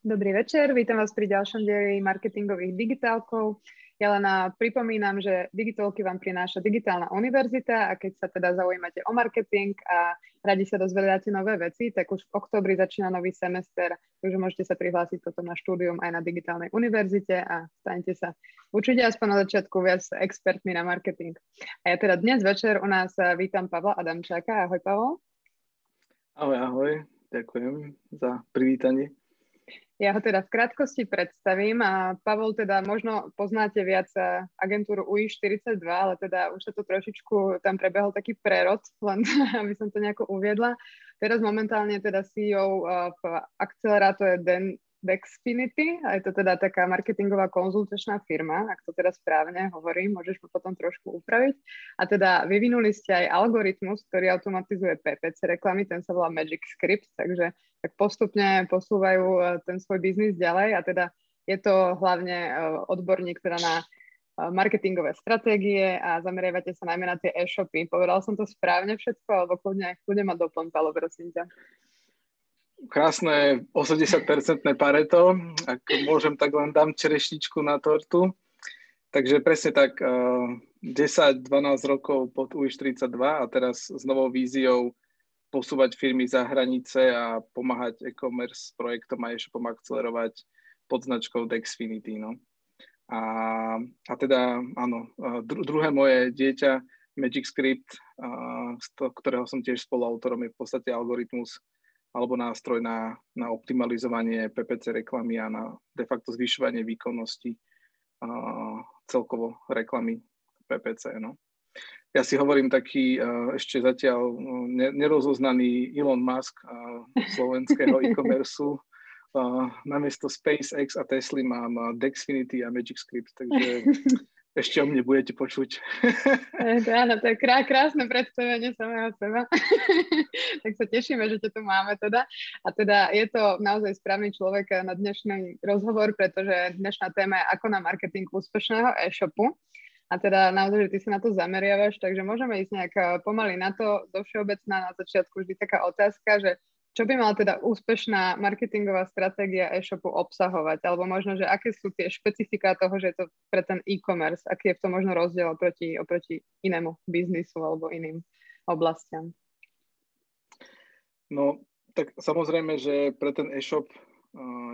Dobrý večer, vítam vás pri ďalšom dieli marketingových digitálkov. Ja len pripomínam, že digitálky vám prináša Digitálna univerzita a keď sa teda zaujímate o marketing a radi sa dozvedáte nové veci, tak už v októbri začína nový semester, takže môžete sa prihlásiť potom na štúdium aj na Digitálnej univerzite a stanete sa určite aspoň na začiatku viac expertmi na marketing. A ja teda dnes večer u nás vítam Pavla Adamčáka. Ahoj, Pavol. Ahoj, ahoj. Ďakujem za privítanie. Ja ho teda v krátkosti predstavím a Pavol, teda možno poznáte viac agentúru UI42, ale teda už sa to trošičku, tam prebehol taký prerod, len aby som to nejako uviedla. Teraz momentálne teda CEO v Accelerator Den Dexfinity, a je to teda taká marketingová konzultačná firma, ak to teda správne hovorím, môžeš to potom trošku upraviť. A teda vyvinuli ste aj algoritmus, ktorý automatizuje PPC reklamy, ten sa volá Magic Script, takže tak postupne posúvajú ten svoj biznis ďalej a teda je to hlavne odborník teda na marketingové stratégie a zameriavate sa najmä na tie e-shopy. Povedal som to správne všetko, alebo kľudne aj ma doplňalo, prosím ťa. Krásne 80% pareto, ak môžem, tak len dám čerešničku na tortu. Takže presne tak 10-12 rokov pod UI42 a teraz s novou víziou posúvať firmy za hranice a pomáhať e-commerce projektom a e-shopom akcelerovať pod značkou Dexfinity. No. A teda áno, druhé moje dieťa Magic Script, ktorého som tiež spoluautorom, je v podstate algoritmus alebo nástroj na optimalizovanie PPC reklamy a na de facto zvyšovanie výkonnosti celkovo reklamy PPC. No. Ja si hovorím taký ešte zatiaľ nerozoznaný Elon Musk slovenského e-commerceu. Namiesto SpaceX a Tesly mám Dexfinity a Magic Script, takže ešte o mne budete počuť. Áno, to je krásne predstavenie samého seba. Tak sa tešíme, že ťa tu máme teda. A teda je to naozaj správny človek na dnešný rozhovor, pretože dnešná téma je ako na marketing úspešného e-shopu. A teda naozaj, že ty sa na to zameriavaš, takže môžeme ísť nejak pomaly na to. Do všeobecná na začiatku vždy taká otázka, že čo by mala teda úspešná marketingová stratégia e-shopu obsahovať? Alebo možno, že aké sú tie špecifiká toho, že je to pre ten e-commerce? Aký je v tom možno rozdiel oproti inému biznisu alebo iným oblastiam? No, tak samozrejme, že pre ten e-shop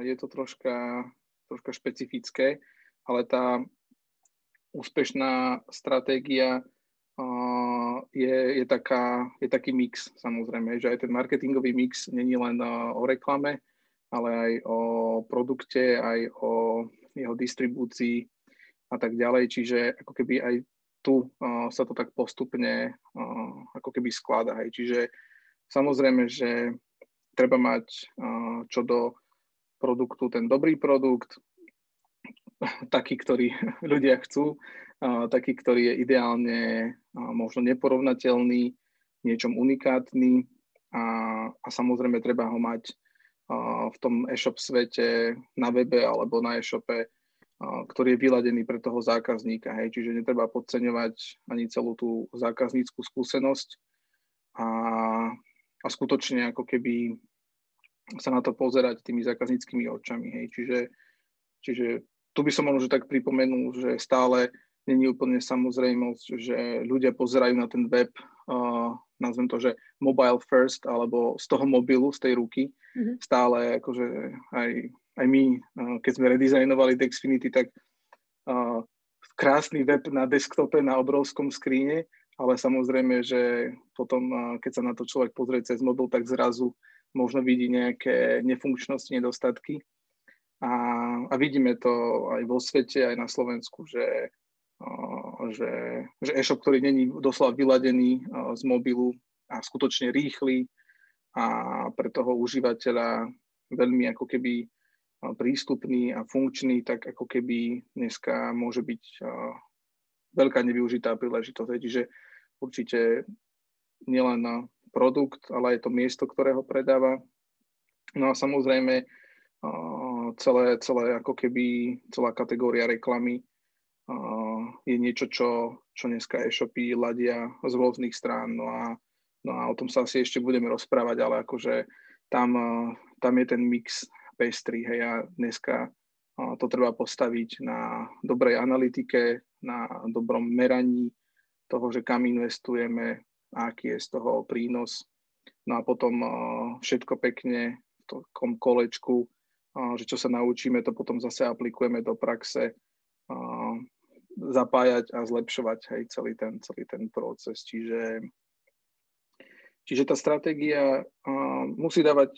je to troška špecifické, ale tá úspešná stratégia je taký mix, samozrejme, že aj ten marketingový mix není len o reklame, ale aj o produkte, aj o jeho distribúcii a tak ďalej, čiže ako keby aj tu sa to tak postupne ako keby skladá. Čiže samozrejme, že treba mať čo do produktu ten dobrý produkt, taký, ktorý ľudia chcú, taký, ktorý je ideálne možno neporovnateľný, niečom unikátny a samozrejme treba ho mať v tom e-shop svete, na webe alebo na e-shope, ktorý je vyladený pre toho zákazníka. Hej. Čiže netreba podceňovať ani celú tú zákazníckú skúsenosť a skutočne ako keby sa na to pozerať tými zákazníckymi očami. Hej. Čiže tu by som možno tak pripomenul, že stále není úplne samozrejmosť, že ľudia pozerajú na ten web, nazvem to, že mobile first, alebo z toho mobilu, z tej ruky. Mm-hmm. Stále akože aj my, keď sme redizajnovali Dexfinity, tak krásny web na desktope, na obrovskom skríne, ale samozrejme, že potom, keď sa na to človek pozrie cez mobil, tak zrazu možno vidí nejaké nefunkčnosti, nedostatky. A vidíme to aj vo svete, aj na Slovensku, že e-shop, ktorý není doslova vyladený z mobilu a skutočne rýchly a pre toho užívateľa veľmi ako keby prístupný a funkčný, tak ako keby dneska môže byť veľká nevyužitá príležitosť. Čiže určite nielen produkt, ale aj to miesto, ktoré ho predáva. No a samozrejme celá kategória reklamy je niečo, čo dneska e-shopy ladia z rôznych strán. No a o tom sa asi ešte budeme rozprávať, ale akože tam je ten mix pestrí, hej, a dneska to treba postaviť na dobrej analytike, na dobrom meraní toho, že kam investujeme, aký je z toho prínos. No a potom všetko pekne v takom kolečku, že čo sa naučíme, to potom zase aplikujeme do praxe, zapájať a zlepšovať, hej, celý ten proces. Čiže tá stratégia musí dávať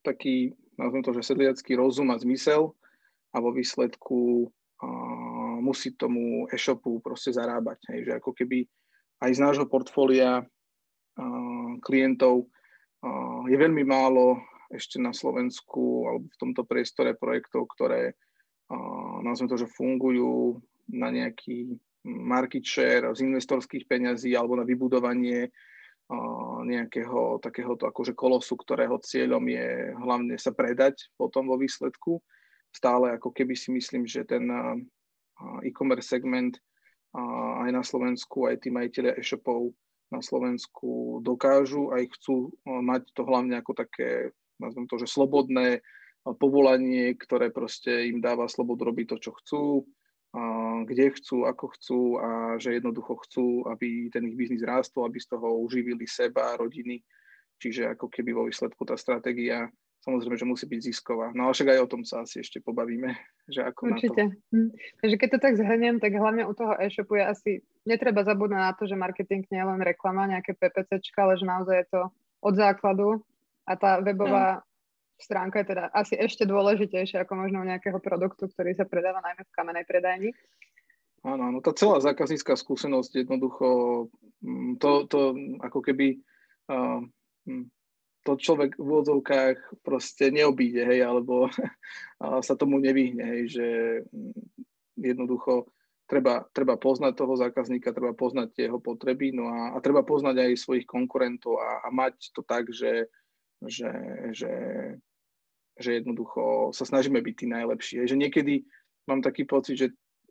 taký, nazvem to, že sedliacký rozum a zmysel, a vo výsledku musí tomu e-shopu proste zarábať. Hej, že ako keby aj z nášho portfólia klientov je veľmi málo ešte na Slovensku alebo v tomto priestore projektov, ktoré nazvem to, že fungujú na nejaký market share z investorských peňazí alebo na vybudovanie nejakého takéhoto akože kolosu, ktorého cieľom je hlavne sa predať potom vo výsledku. Stále ako keby si myslím, že ten e-commerce segment aj na Slovensku, aj tí majitelia e-shopov na Slovensku dokážu, aj chcú mať to hlavne ako také, nazvem to, že slobodné povolanie, ktoré proste im dáva slobodu robiť to, čo chcú, kde chcú, ako chcú, a že jednoducho chcú, aby ten ich biznis rástol, aby z toho uživili seba, rodiny. Čiže ako keby vo výsledku tá stratégia samozrejme, že musí byť zisková. No a však aj o tom sa asi ešte pobavíme, že ako určite na to. Takže keď to tak zhrniem, tak hlavne u toho e-shopu je asi, netreba zabudnúť na to, že marketing nie je len reklama, nejaké PPCčka, ale že naozaj je to od základu, a tá webová stránka je teda asi ešte dôležitejšia ako možno nejakého produktu, ktorý sa predáva najmä v kamenej predajni. Áno, no tá celá zákaznícka skúsenosť jednoducho, to ako keby... to človek v úvodzovkách proste neobíde, hej, alebo sa tomu nevyhne, hej, že jednoducho treba poznať toho zákazníka, treba poznať jeho potreby, no a treba poznať aj svojich konkurentov a mať to tak, že jednoducho sa snažíme byť tí najlepší. Hej, že niekedy mám taký pocit, že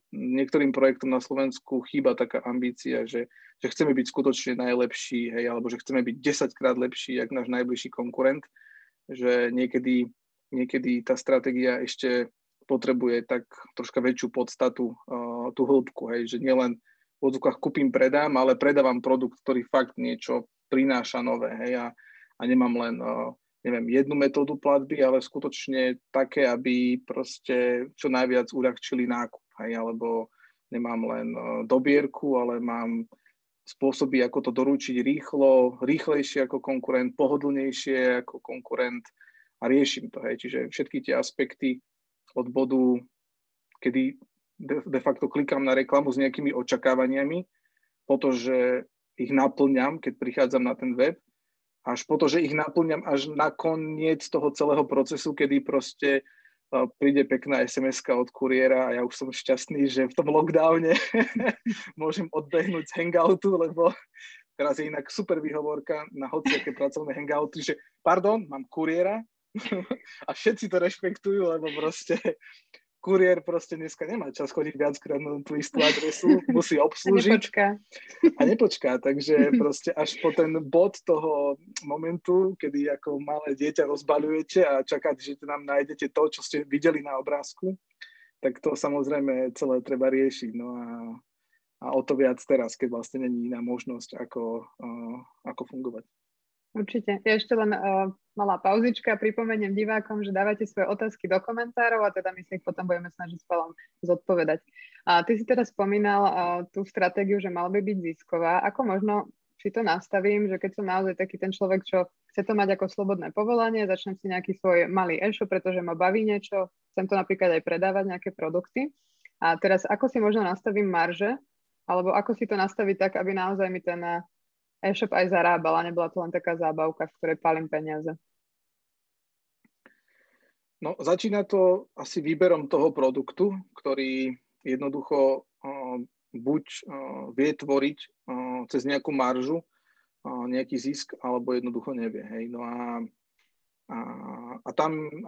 niektorým projektom na Slovensku chýba taká ambícia, že chceme byť skutočne najlepší, hej, alebo že chceme byť 10-krát lepší, ako náš najbližší konkurent, že niekedy tá stratégia ešte potrebuje tak troška väčšiu podstatu, tú hĺbku, hej, že nielen v odzvukách kúpim, predám, ale predávam produkt, ktorý fakt niečo prináša nové, hej, a nemám len... jednu metódu platby, ale skutočne také, aby proste čo najviac uľahčili nákup. Hej, alebo nemám len dobierku, ale mám spôsoby, ako to doručiť rýchlo, rýchlejšie ako konkurent, pohodlnejšie ako konkurent, a riešim to. Hej. Čiže všetky tie aspekty od bodu, kedy de facto klikám na reklamu s nejakými očakávaniami, pretože ich naplňam, keď prichádzam na ten web, až po to, že ich naplňam až na koniec toho celého procesu, kedy proste príde pekná SMS-ka od kuriéra a ja už som šťastný, že v tom lockdowne môžem odbehnúť z hangoutu, lebo teraz je inak super výhovorka na hociaké pracovné hangouty, že pardon, mám kuriéra, a všetci to rešpektujú, lebo proste kuriér proste dneska nemá čas chodiť viackrát na tú istú adresu, musí obslúžiť. A nepočká. Takže proste až po ten bod toho momentu, kedy ako malé dieťa rozbaľujete a čakáte, že tam nájdete to, čo ste videli na obrázku, tak to samozrejme celé treba riešiť. No a o to viac teraz, keď vlastne není iná možnosť, ako fungovať. Určite. Ja ešte len malá pauzička. Pripomeniem divákom, že dávate svoje otázky do komentárov, a teda my si ich potom budeme snažiť spolu zodpovedať. A ty si teda spomínal tú stratégiu, že mal by byť zisková. Ako možno si to nastavím, že keď som naozaj taký ten človek, čo chce to mať ako slobodné povolanie, začnem si nejaký svoj malý e-shop, pretože ma baví niečo, chcem to napríklad aj predávať nejaké produkty. A teraz ako si možno nastavím marže, alebo ako si to nastaviť tak, aby naozaj mi ten e-shop aj zarábala, nebola to len taká zábavka, v ktorej palím peniaze? No, začína to asi výberom toho produktu, ktorý jednoducho buď vie tvoriť cez nejakú maržu, nejaký zisk, alebo jednoducho nevie. Hej. No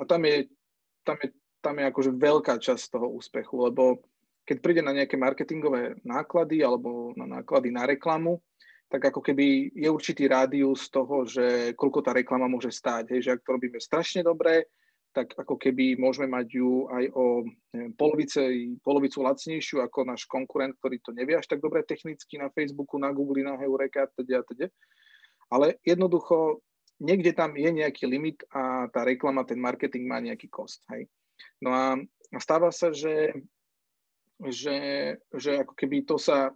tam je akože veľká časť toho úspechu, lebo keď príde na nejaké marketingové náklady alebo na náklady na reklamu, tak ako keby je určitý rádius toho, že koľko tá reklama môže stáť. Hej, že ak to robíme strašne dobre, tak ako keby môžeme mať ju aj o polovicu lacnejšiu ako náš konkurent, ktorý to nevie až tak dobre technicky na Facebooku, na Google, na Heuréka, teda. Ale jednoducho niekde tam je nejaký limit a tá reklama, ten marketing má nejaký kost. Hej. No a stáva sa, že ako keby to sa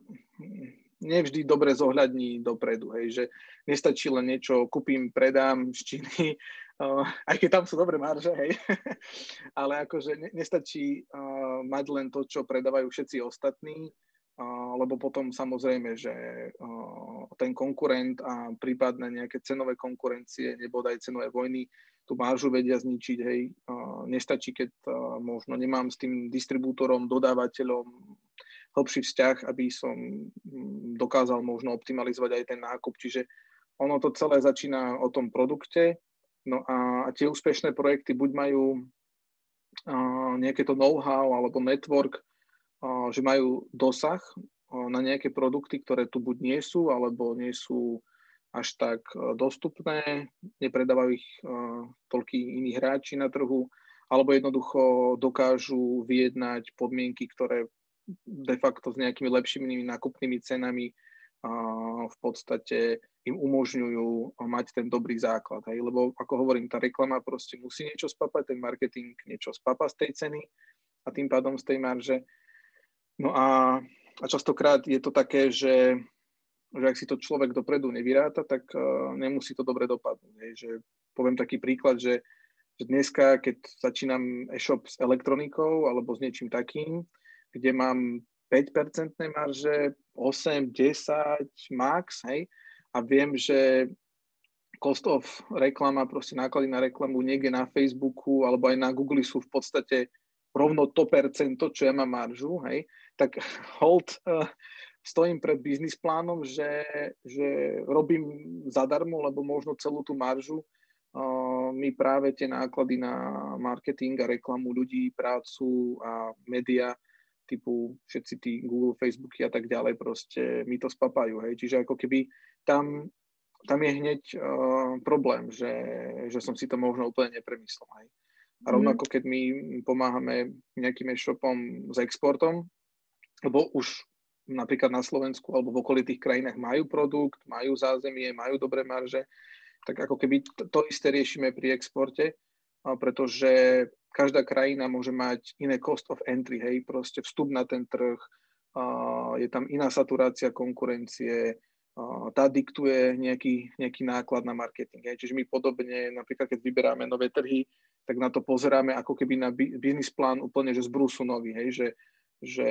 nevždy dobre zohľadní dopredu. Hej. Že nestačí len niečo kúpim, predám z Číny, aj keď tam sú dobré marže, hej. Ale akože nestačí mať len to, čo predávajú všetci ostatní, lebo potom samozrejme, že ten konkurent a prípadne nejaké cenové konkurencie, nebodaj cenové vojny, tú maržu vedia zničiť, hej. Nestačí, keď možno nemám s tým distribútorom, dodávateľom hlbší vzťah, aby som dokázal možno optimalizovať aj ten nákup. Čiže ono to celé začína o tom produkte. No a tie úspešné projekty buď majú nejaké to know-how alebo network, že majú dosah na nejaké produkty, ktoré tu buď nie sú, alebo nie sú až tak dostupné, nepredávajú ich toľkí iní hráči na trhu, alebo jednoducho dokážu vyjednať podmienky, ktoré de facto s nejakými lepšími nákupnými cenami v podstate im umožňujú mať ten dobrý základ. Hej? Lebo ako hovorím, tá reklama proste musí niečo spapať, ten marketing niečo spapa z tej ceny a tým pádom z tej marže. No a častokrát je to také, že ak si to človek dopredu nevyráta, tak nemusí to dobre dopadnúť. Hej? Že, poviem taký príklad, že dneska, keď začínam e-shop s elektronikou alebo s niečím takým, kde mám 5% marže, 8, 10, max, hej, a viem, že cost of reklama, proste náklady na reklamu niekde na Facebooku alebo aj na Google sú v podstate rovno to percento, čo ja mám maržu, hej, tak hold, stojím pred biznis plánom, že robím zadarmo, lebo možno celú tú maržu mi práve tie náklady na marketing a reklamu ľudí, prácu a média typu všetci tí Google, Facebooky a tak ďalej, proste mi to spapajú. Hej. Čiže ako keby tam je hneď problém, že som si to možno úplne nepremyslel. Hej. A rovnako, keď my pomáhame nejakým e-shopom s exportom, lebo už napríklad na Slovensku alebo v okolitých krajinách majú produkt, majú zázemie, majú dobré marže, tak ako keby to isté riešime pri exporte, pretože každá krajina môže mať iné cost of entry, hej, proste vstup na ten trh, je tam iná saturácia konkurencie, tá diktuje nejaký náklad na marketing. Hej. Čiže my podobne, napríklad keď vyberáme nové trhy, tak na to pozeráme ako keby na business plán úplne, že z brusu nový, hej, že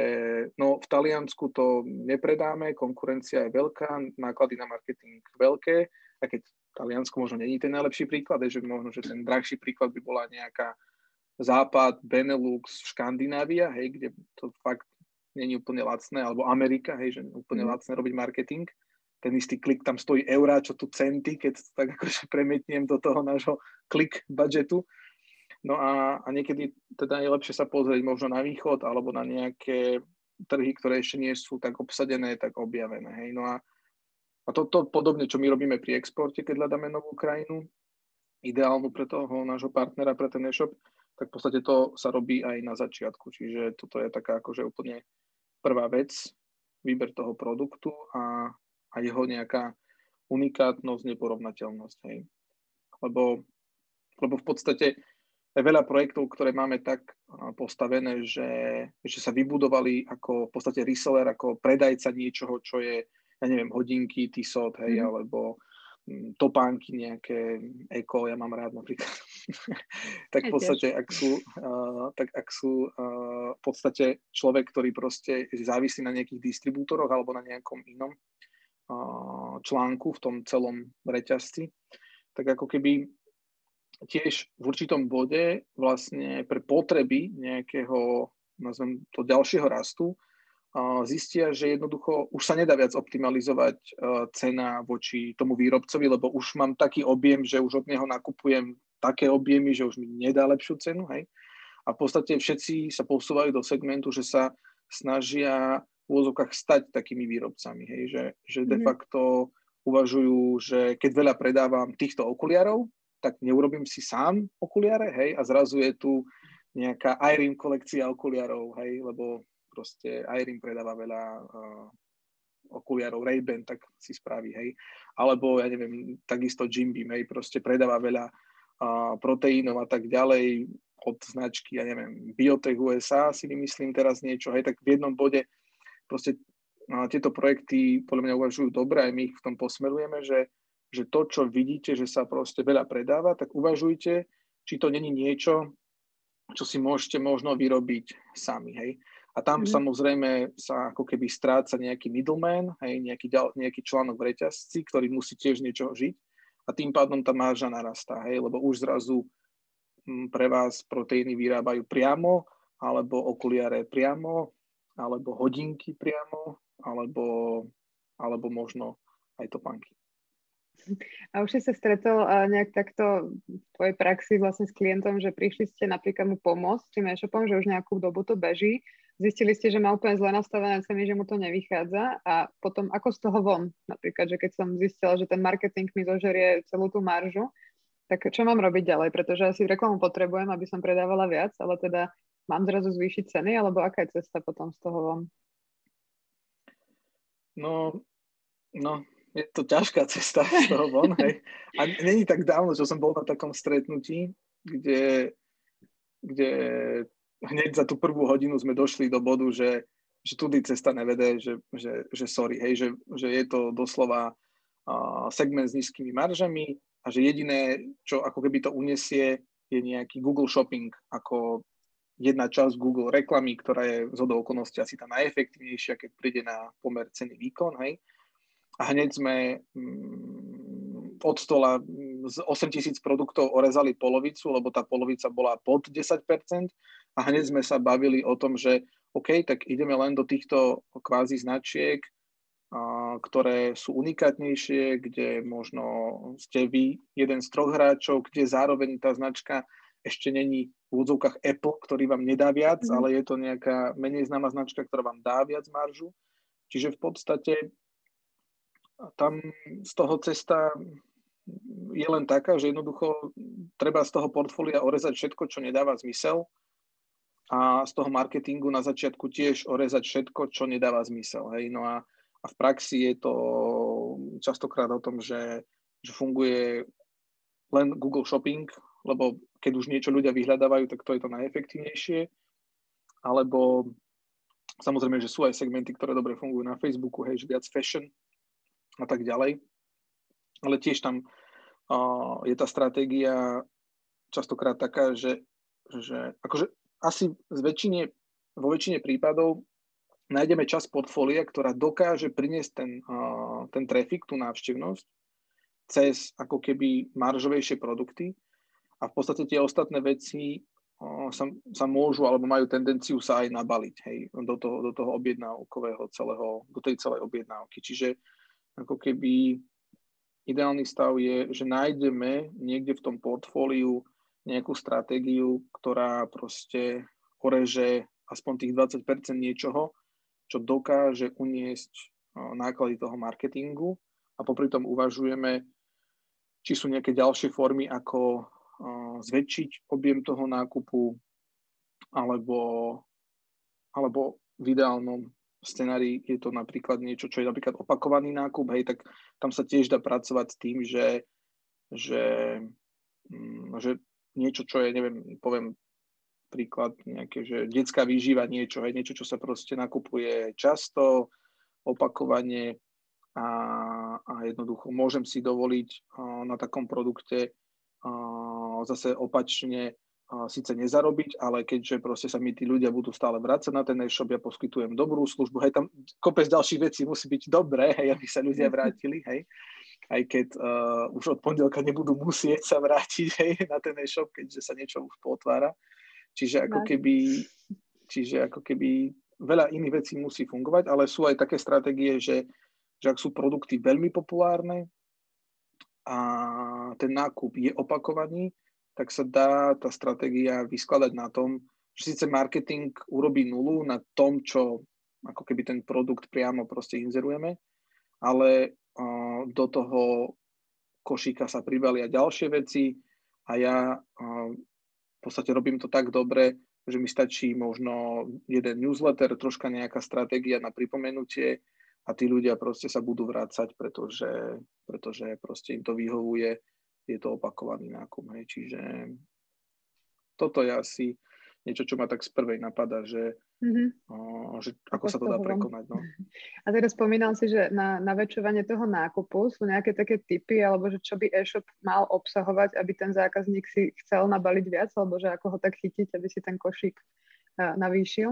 no, v Taliansku to nepredáme, konkurencia je veľká, náklady na marketing veľké, a keď Taliansko možno nie je ten najlepší príklad, hej, že možno, že ten drahší príklad by bola nejaká Západ, Benelux, Škandinávia, hej, kde to fakt nie je úplne lacné, alebo Amerika, hej, že úplne lacné robiť marketing. Ten istý klik tam stojí eurá, čo tu centy, keď tak akože premietnem do toho nášho klik budžetu. No a niekedy teda je lepšie sa pozrieť možno na východ, alebo na nejaké trhy, ktoré ešte nie sú tak obsadené, tak objavené. Hej. No a toto podobne, čo my robíme pri exporte, keď hľadáme novú krajinu, ideálnu pre toho nášho partnera, pre ten e-shop, tak v podstate to sa robí aj na začiatku. Čiže toto je taká akože úplne prvá vec, výber toho produktu a jeho nejaká unikátnosť, neporovnateľnosť. Hej. Lebo v podstate je veľa projektov, ktoré máme tak postavené, že sa vybudovali ako v podstate reseller, ako predajca niečoho, čo je, ja neviem, hodinky, Tisot, hej, alebo topánky nejaké, eko, ja mám rád napríklad. Tak v podstate, ak sú v podstate človek, ktorý proste závislí na nejakých distribútoroch alebo na nejakom inom článku v tom celom reťazci, tak ako keby tiež v určitom bode vlastne pre potreby nejakého, nazvem to, ďalšieho rastu, zistia, že jednoducho už sa nedá viac optimalizovať cena voči tomu výrobcovi, lebo už mám taký objem, že už od neho nakupujem také objemy, že už mi nedá lepšiu cenu. Hej? A v podstate všetci sa posúvajú do segmentu, že sa snažia v úvodzovkách stať takými výrobcami. Hej? Že de facto uvažujú, že keď veľa predávam týchto okuliarov, tak neurobím si sám okuliare, hej, a zrazu je tu nejaká iRim kolekcia okuliarov, hej, lebo proste iRim predáva veľa okuliarov, Ray-Ban, tak si spraví, hej, alebo, ja neviem, takisto Gymbeam, hej, proste predáva veľa proteínov a tak ďalej od značky, ja neviem, Biotech USA si myslím teraz niečo, hej, tak v jednom bode proste tieto projekty podľa mňa uvažujú dobre, aj my ich v tom posmerujeme, že to, čo vidíte, že sa proste veľa predáva, tak uvažujte, či to není niečo, čo si môžete možno vyrobiť sami, hej. A tam samozrejme sa ako keby stráca nejaký middleman, hej, nejaký článok v reťazci, ktorý musí tiež niečo žiť a tým pádom tá marža narastá, hej, lebo už zrazu pre vás proteíny vyrábajú priamo, alebo okuliare priamo, alebo hodinky priamo, alebo možno aj topánky. A už si sa stretol nejak takto v tvojej praxi vlastne s klientom, že prišli ste napríklad mu pomôcť tým e-shopom, že už nejakú dobu to beží, zistili ste, že má úplne zle nastavené ceny, že mu to nevychádza a potom ako z toho von? Napríklad, že keď som zistila, že ten marketing mi zožerie celú tú maržu, tak čo mám robiť ďalej? Pretože asi reklamu potrebujem, aby som predávala viac, ale teda mám zrazu zvýšiť ceny, alebo aká je cesta potom z toho von? No, je to ťažká cesta z toho von, hej. A není tak dávno, čo som bol na takom stretnutí, kde hneď za tú prvú hodinu sme došli do bodu, že tudy cesta nevede, že sorry, hej, že je to doslova segment s nízkymi maržami a že jediné, čo ako keby to uniesie, je nejaký Google Shopping ako jedna časť Google reklamy, ktorá je zhodou okolností asi tá najefektívnejšia, keď príde na pomer ceny výkon, hej. A hneď sme od stola z 8000 produktov orezali polovicu, lebo tá polovica bola pod 10% a hneď sme sa bavili o tom, že OK, tak ideme len do týchto kvázi značiek, ktoré sú unikátnejšie, kde možno ste vy jeden z troch hráčov, kde zároveň tá značka ešte není v úvodzovkách Apple, ktorý vám nedá viac, ale je to nejaká menej známa značka, ktorá vám dá viac maržu. Čiže v podstate tam z toho cesta je len taká, že jednoducho treba z toho portfólia orezať všetko, čo nedáva zmysel a z toho marketingu na začiatku tiež orezať všetko, čo nedáva zmysel. Hej? No a v praxi je to častokrát o tom, že funguje len Google Shopping, lebo keď už niečo ľudia vyhľadávajú, tak to je to najefektívnejšie. Alebo samozrejme, že sú aj segmenty, ktoré dobre fungujú na Facebooku, hej, že viac fashion a tak ďalej. Ale tiež tam je tá stratégia častokrát taká, že akože asi vo väčšine prípadov nájdeme časť portfólia, ktorá dokáže priniesť ten trafik, tú návštevnosť cez ako keby maržovejšie produkty a v podstate tie ostatné veci sa môžu alebo majú tendenciu sa aj nabaliť, hej, do toho objednávkového celého, do tej celej objednávky. Čiže ako keby ideálny stav je, že nájdeme niekde v tom portfóliu nejakú stratégiu, ktorá proste oreže aspoň tých 20% niečoho, čo dokáže uniesť náklady toho marketingu a popri tom uvažujeme, či sú nejaké ďalšie formy, ako zväčšiť objem toho nákupu alebo v ideálnom scenári je to napríklad niečo, čo je napríklad opakovaný nákup, hej, tak tam sa tiež dá pracovať s tým, že niečo, čo je, neviem, poviem príklad nejaké, že detská výživa niečo, hej, niečo, čo sa proste nakupuje často, opakovane a jednoducho môžem si dovoliť na takom produkte zase opačne síce nezarobiť, ale keďže proste sa mi tí ľudia budú stále vrácať na ten e-shop, ja poskytujem dobrú službu, hej, tam kopec ďalších vecí musí byť dobré, hej, aby sa ľudia vrátili, hej, aj keď už od pondelka nebudú musieť sa vrátiť, hej, na ten e-shop, keďže sa niečo už potvára. Čiže ako keby veľa iných vecí musí fungovať, ale sú aj také stratégie, že ak sú produkty veľmi populárne a ten nákup je opakovaný, tak sa dá tá stratégia vyskladať na tom, že síce marketing urobí nulu na tom, čo ako keby ten produkt priamo proste inzerujeme, ale do toho košíka sa pribalia ďalšie veci, a ja v podstate robím to tak dobre, že mi stačí možno jeden newsletter, troška nejaká stratégia na pripomenutie a tí ľudia proste sa budú vrácať, pretože proste im to vyhovuje, je to opakovaný nákup. Hej. Čiže toto je asi niečo, čo ma tak z prvej napadá, že, že ako sa to dá prekonať. No. A teraz spomínal si, že na väčšovanie toho nákupu sú nejaké také tipy, alebo že čo by e-shop mal obsahovať, aby ten zákazník si chcel nabaliť viac, alebo že ako ho tak chytiť, aby si ten košík navýšil?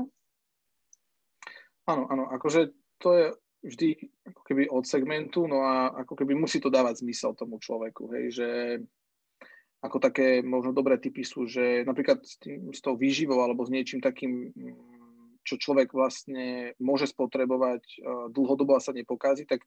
Áno, áno, akože to je vždy ako keby od segmentu, no a ako keby musí to dávať zmysel tomu človeku, hej, že ako také možno dobré tipy sú, že napríklad s tou výživou alebo s niečím takým, čo človek vlastne môže spotrebovať dlhodobo a sa nepokází, tak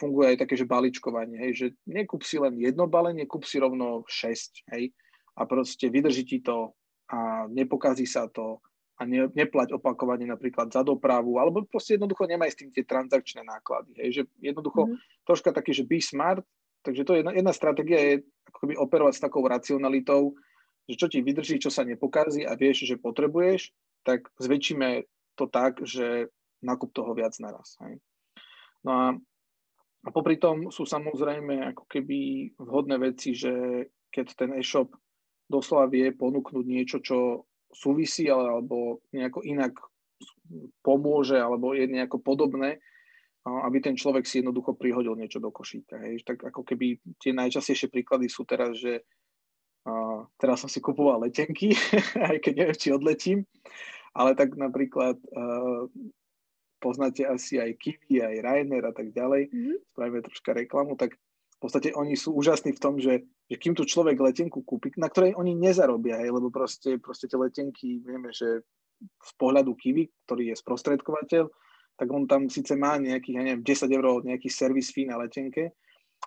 funguje aj také, že balíčkovanie, hej, že nekúp si len jedno balenie, kúp si rovno 6, hej, a proste vydrží ti to a nepokází sa to a neplať opakovanie napríklad za dopravu, alebo proste jednoducho nemaj s tým tie transakčné náklady, hej, že jednoducho troška taký, že be smart. Takže to je jedna stratégia, je ako keby operovať s takou racionalitou, že čo ti vydrží, čo sa nepokazí a vieš, že potrebuješ, tak zväčšíme to tak, že nakup toho viac naraz. Hej. No a popri tom sú samozrejme ako keby vhodné veci, že keď ten e-shop doslova vie ponúknuť niečo, čo súvisí alebo nejako inak pomôže alebo je nejako podobné, aby ten človek si jednoducho prihodil niečo do košíka. Hej. Tak ako keby tie najčastejšie príklady sú teraz, že teraz som si kupoval letenky, aj keď neviem, či odletím, ale tak napríklad poznáte asi aj Kiwi, aj Ryanair a tak ďalej, spravíme troška reklamu, tak v podstate oni sú úžasní v tom, že kým tu človek letenku kúpi, na ktorej oni nezarobia, hej, lebo proste tie letenky, vieme, že z pohľadu Kiwi, ktorý je sprostredkovateľ, tak on tam síce má nejakých, ja neviem, 10 € nejaký servis fee na letenke,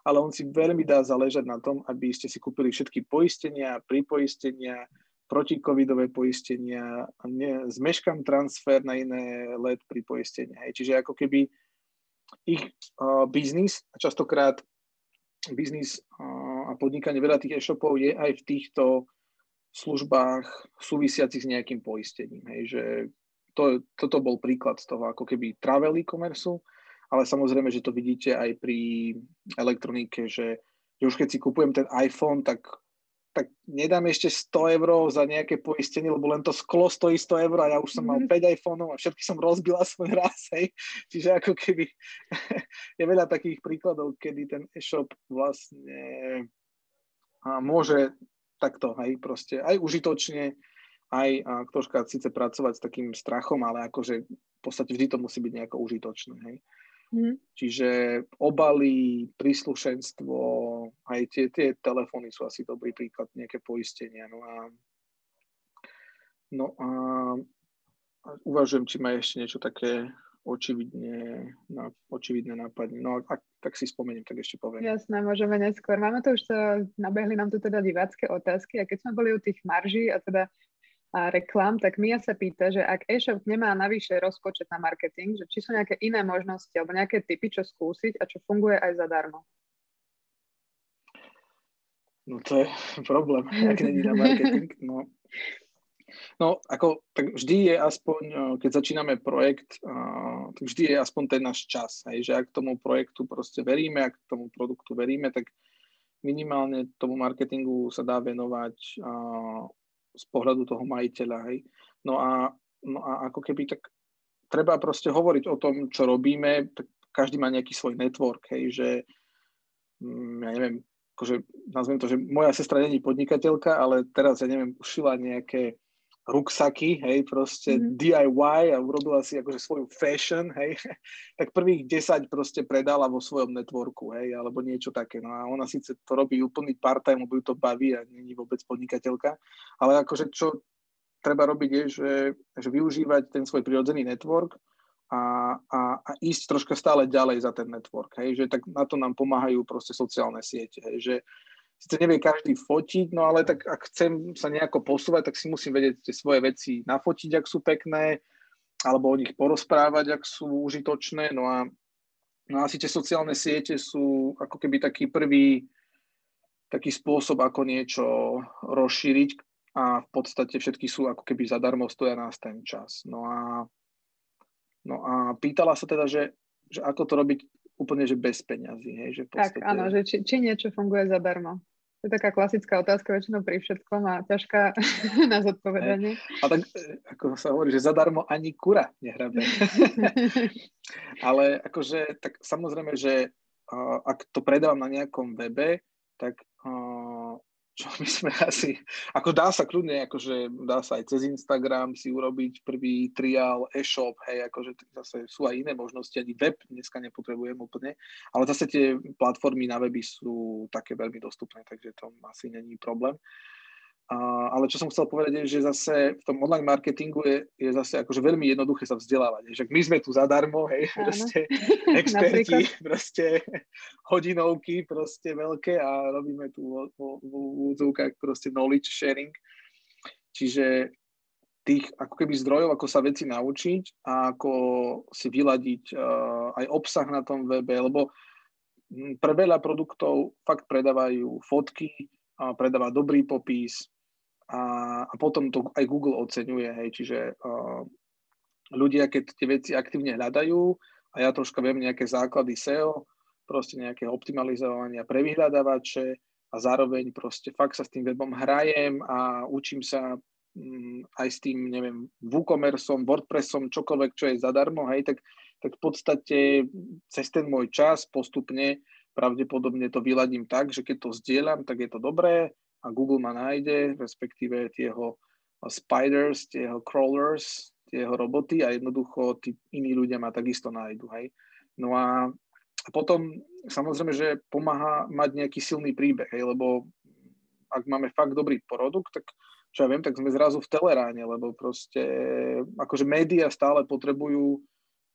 ale on si veľmi dá záležať na tom, aby ste si kúpili všetky poistenia, pripoistenia, protikovidové poistenia, zmeškam transfer na iné let pripoistenia. Hej. Čiže ako keby ich biznis, a častokrát biznis a podnikanie veľa tých e-shopov je aj v týchto službách súvisiacich s nejakým poistením. Hej, že toto bol príklad z toho ako keby travel e-commerceu, ale samozrejme, že to vidíte aj pri elektronike, že už keď si kupujem ten iPhone, tak nedám ešte 100 € za nejaké poistenie, lebo len to sklo stojí 100 € a ja už som mal 5 iPhone-ov a všetky som rozbil aspoň raz. Hej. Čiže ako keby je veľa takých príkladov, kedy ten e-shop vlastne môže takto, hej, proste aj užitočne, aj troška síce pracovať s takým strachom, ale akože v podstate vždy to musí byť nejako užitočné. Hej? Čiže obaly, príslušenstvo, aj tie telefóny sú asi dobrý príklad, nejaké poistenia. No a uvažujem, či ma ešte niečo také očividne napadne. No ak tak si spomeniem, tak ešte poviem. Jasné, môžeme neskôr. Máme to už, nabehli nám tu teda divácké otázky a keď sme boli u tých marží a teda a reklám, tak Mia sa pýta, že ak e-shop nemá navyše rozpočet na marketing, že či sú nejaké iné možnosti alebo nejaké typy, čo skúsiť a čo funguje aj zadarmo? No to je problém, ak není na marketing. No ako, tak vždy je aspoň, keď začíname projekt, tak vždy je aspoň ten náš čas. Hej, že ak tomu projektu proste veríme, ak tomu produktu veríme, tak minimálne tomu marketingu sa dá venovať z pohľadu toho majiteľa. Hej. No a ako keby tak treba proste hovoriť o tom, čo robíme, tak každý má nejaký svoj network, hej, že ja neviem, akože nazviem to, že moja sestra není podnikateľka, ale teraz, ja neviem, ušila nejaké ruksaky, hej, proste DIY a urobila si akože svoju fashion, hej, tak prvých 10 proste predala vo svojom networku, hej, alebo niečo také. No a ona síce to robí úplný part-time, lebo ju to baví a není vôbec podnikateľka, ale akože čo treba robiť je, že využívať ten svoj prirodzený network a ísť troška stále ďalej za ten network, hej, že tak na to nám pomáhajú proste sociálne siete, hej, že sice nevie každý fotiť, no ale tak ak chcem sa nejako posúvať, tak si musím vedieť tie svoje veci nafotiť, ak sú pekné, alebo o nich porozprávať, ak sú užitočné. No a asi tie sociálne siete sú ako keby taký prvý taký spôsob, ako niečo rozšíriť a v podstate všetky sú ako keby zadarmo, stoja nás ten čas. No a pýtala sa teda, že ako to robiť úplne že bez peňazí. Hej, že v podstate... Tak, áno, že či niečo funguje zadarmo. To je taká klasická otázka väčšinou pri všetkom a ťažká na zodpovedanie. A tak, ako sa hovorí, že zadarmo ani kura nehrabe. Ale akože, tak samozrejme, že ak to predávam na nejakom webe, tak čo my sme asi, ako dá sa kľudne, akože dá sa aj cez Instagram si urobiť prvý triál, e-shop, hej, akože zase sú aj iné možnosti, ani web dneska nepotrebujem úplne, ale zase tie platformy na weby sú také veľmi dostupné, takže to asi není problém. Ale čo som chcel povedať je, že zase v tom online marketingu je zase akože veľmi jednoduché sa vzdelávať. Že my sme tu zadarmo, hej, proste experti, proste hodinovky, proste veľké a robíme tu v úvodzovkách proste knowledge sharing. Čiže tých ako keby zdrojov, ako sa veci naučiť a ako si vyladiť aj obsah na tom webe, lebo pre veľa produktov fakt predávajú fotky, predáva dobrý popis, a potom to aj Google oceňuje, hej, čiže ľudia, keď tie veci aktívne hľadajú, a ja troška viem nejaké základy SEO, proste nejaké optimalizovania pre vyhľadávače a zároveň proste fakt sa s tým webom hrajem a učím sa aj s tým, neviem, WooCommerceom, WordPressom, čokoľvek, čo je zadarmo, hej, tak v podstate cez ten môj čas postupne pravdepodobne to vyladím tak, že keď to zdieľam, tak je to dobré a Google ma nájde, respektíve tie jeho spiders, tie jeho crawlers, tie jeho roboty a jednoducho tí iní ľudia ma takisto nájdu. Hej. No a potom samozrejme, že pomáha mať nejaký silný príbeh, hej, lebo ak máme fakt dobrý produkt, tak čo ja viem, tak sme zrazu v teleráne, lebo proste akože médiá stále potrebujú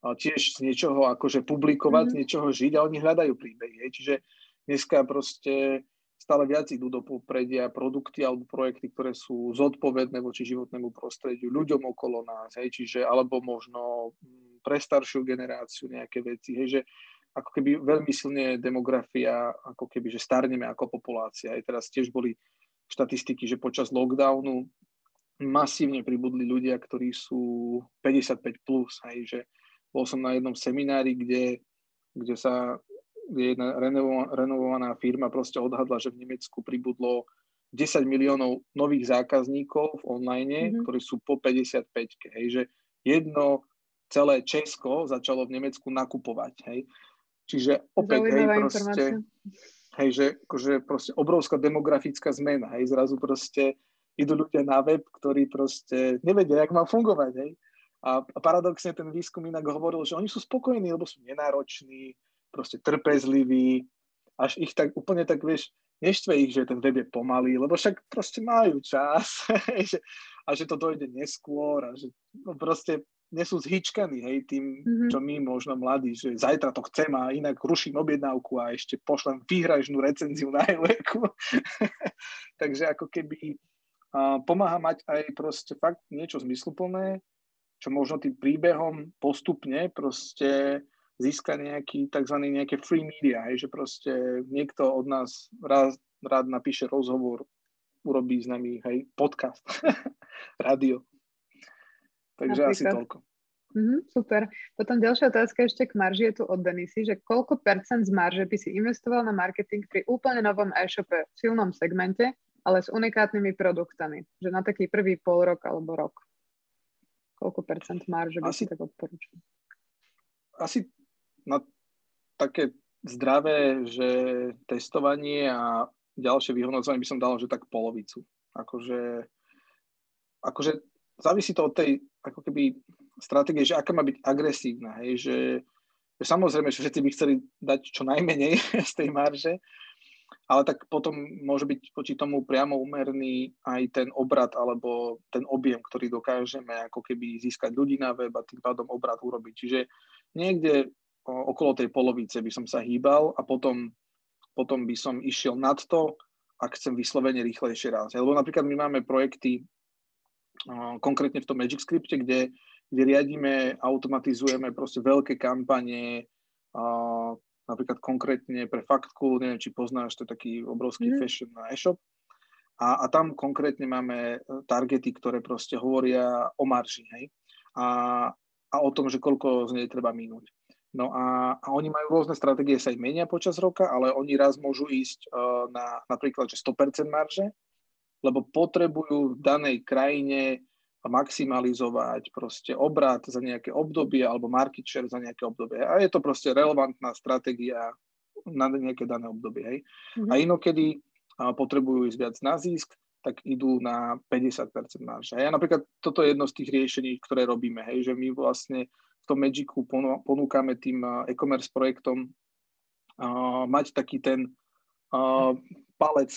tiež z niečoho akože publikovať, z niečoho žiť a oni hľadajú príbehy. Čiže dneska proste stále viac idú do popredia produkty alebo projekty, ktoré sú zodpovedné voči životnému prostrediu, ľuďom okolo nás, hej, čiže alebo možno pre staršiu generáciu nejaké veci, hej, že ako keby veľmi silne demografia, ako keby, že starneme ako populácia. Hej. Teraz tiež boli štatistiky, že počas lockdownu masívne pribudli ľudia, ktorí sú 55+, hej, že bol som na jednom seminári, kde jedna renovovaná firma proste odhadla, že v Nemecku pribudlo 10 miliónov nových zákazníkov v online, ktorí sú po 55-ke. Hej, že jedno celé Česko začalo v Nemecku nakupovať. Hej. Čiže opäť, hej, proste, hej, že proste obrovská demografická zmena. Hej, zrazu proste idú ľudia na web, ktorí proste nevedia, jak má fungovať. Hej. A paradoxne ten výskum inak hovoril, že oni sú spokojní, lebo sú nenároční, proste trpezliví, až ich tak úplne tak, vieš, neštve ich, že ten web je pomalý, lebo však proste majú čas a že to dojde neskôr a že no proste nie sú zhyčkaní, hej, tým, čo my možno mladí, že zajtra to chcem a inak ruším objednávku a ešte pošlem výhražnú recenziu na Heuréku. Takže ako keby pomáha mať aj proste fakt niečo zmysluplné, čo možno tým príbehom postupne proste získa nejaké free media, hej, že proste niekto od nás rád napíše rozhovor, urobí s nami, hej, podcast, rádio. Takže asi toľko. Super. Potom ďalšia otázka ešte k marži je tu od Denisy, že koľko percent z marže by si investoval na marketing pri úplne novom e-shope v silnom segmente, ale s unikátnymi produktami, že na taký prvý pol rok alebo rok? Koľko percent marže by si tak odporúčil? Asi na také zdravé, že testovanie a ďalšie vyhodnocovanie by som dal, že tak polovicu. Akože závisí to od tej ako keby stratégie, že aká má byť agresívna. Hej? Že samozrejme, že všetci by chceli dať čo najmenej z tej marže, ale tak potom môže byť voči tomu priamo úmerný aj ten obrat alebo ten objem, ktorý dokážeme ako keby získať ľudí na web a tým pádom obrat urobiť. Čiže niekde okolo tej polovice by som sa hýbal a potom by som išiel nad to, ak chcem vyslovene rýchlejšie rásť. Lebo napríklad my máme projekty konkrétne v tom Magic Scripte, kde riadíme, automatizujeme proste veľké kampanie, napríklad konkrétne pre Faktku, neviem, či poznáš, to je taký obrovský fashion e-shop. A tam konkrétne máme targety, ktoré proste hovoria o marži, hej? A o tom, že koľko z nej treba minúť. No a oni majú rôzne stratégie, sa ich menia počas roka, ale oni raz môžu ísť na napríklad, že 100% marže, lebo potrebujú v danej krajine maximalizovať proste obrat za nejaké obdobie alebo market share za nejaké obdobie. A je to proste relevantná stratégia na nejaké dané obdobie. Hej. Mm-hmm. A inokedy potrebujú ísť viac na zisk, tak idú na 50% marže. Hej. A napríklad toto je jedno z tých riešení, ktoré robíme. Hej. Že my vlastne v tom Magicu ponúkame tým e-commerce projektom mať taký ten palec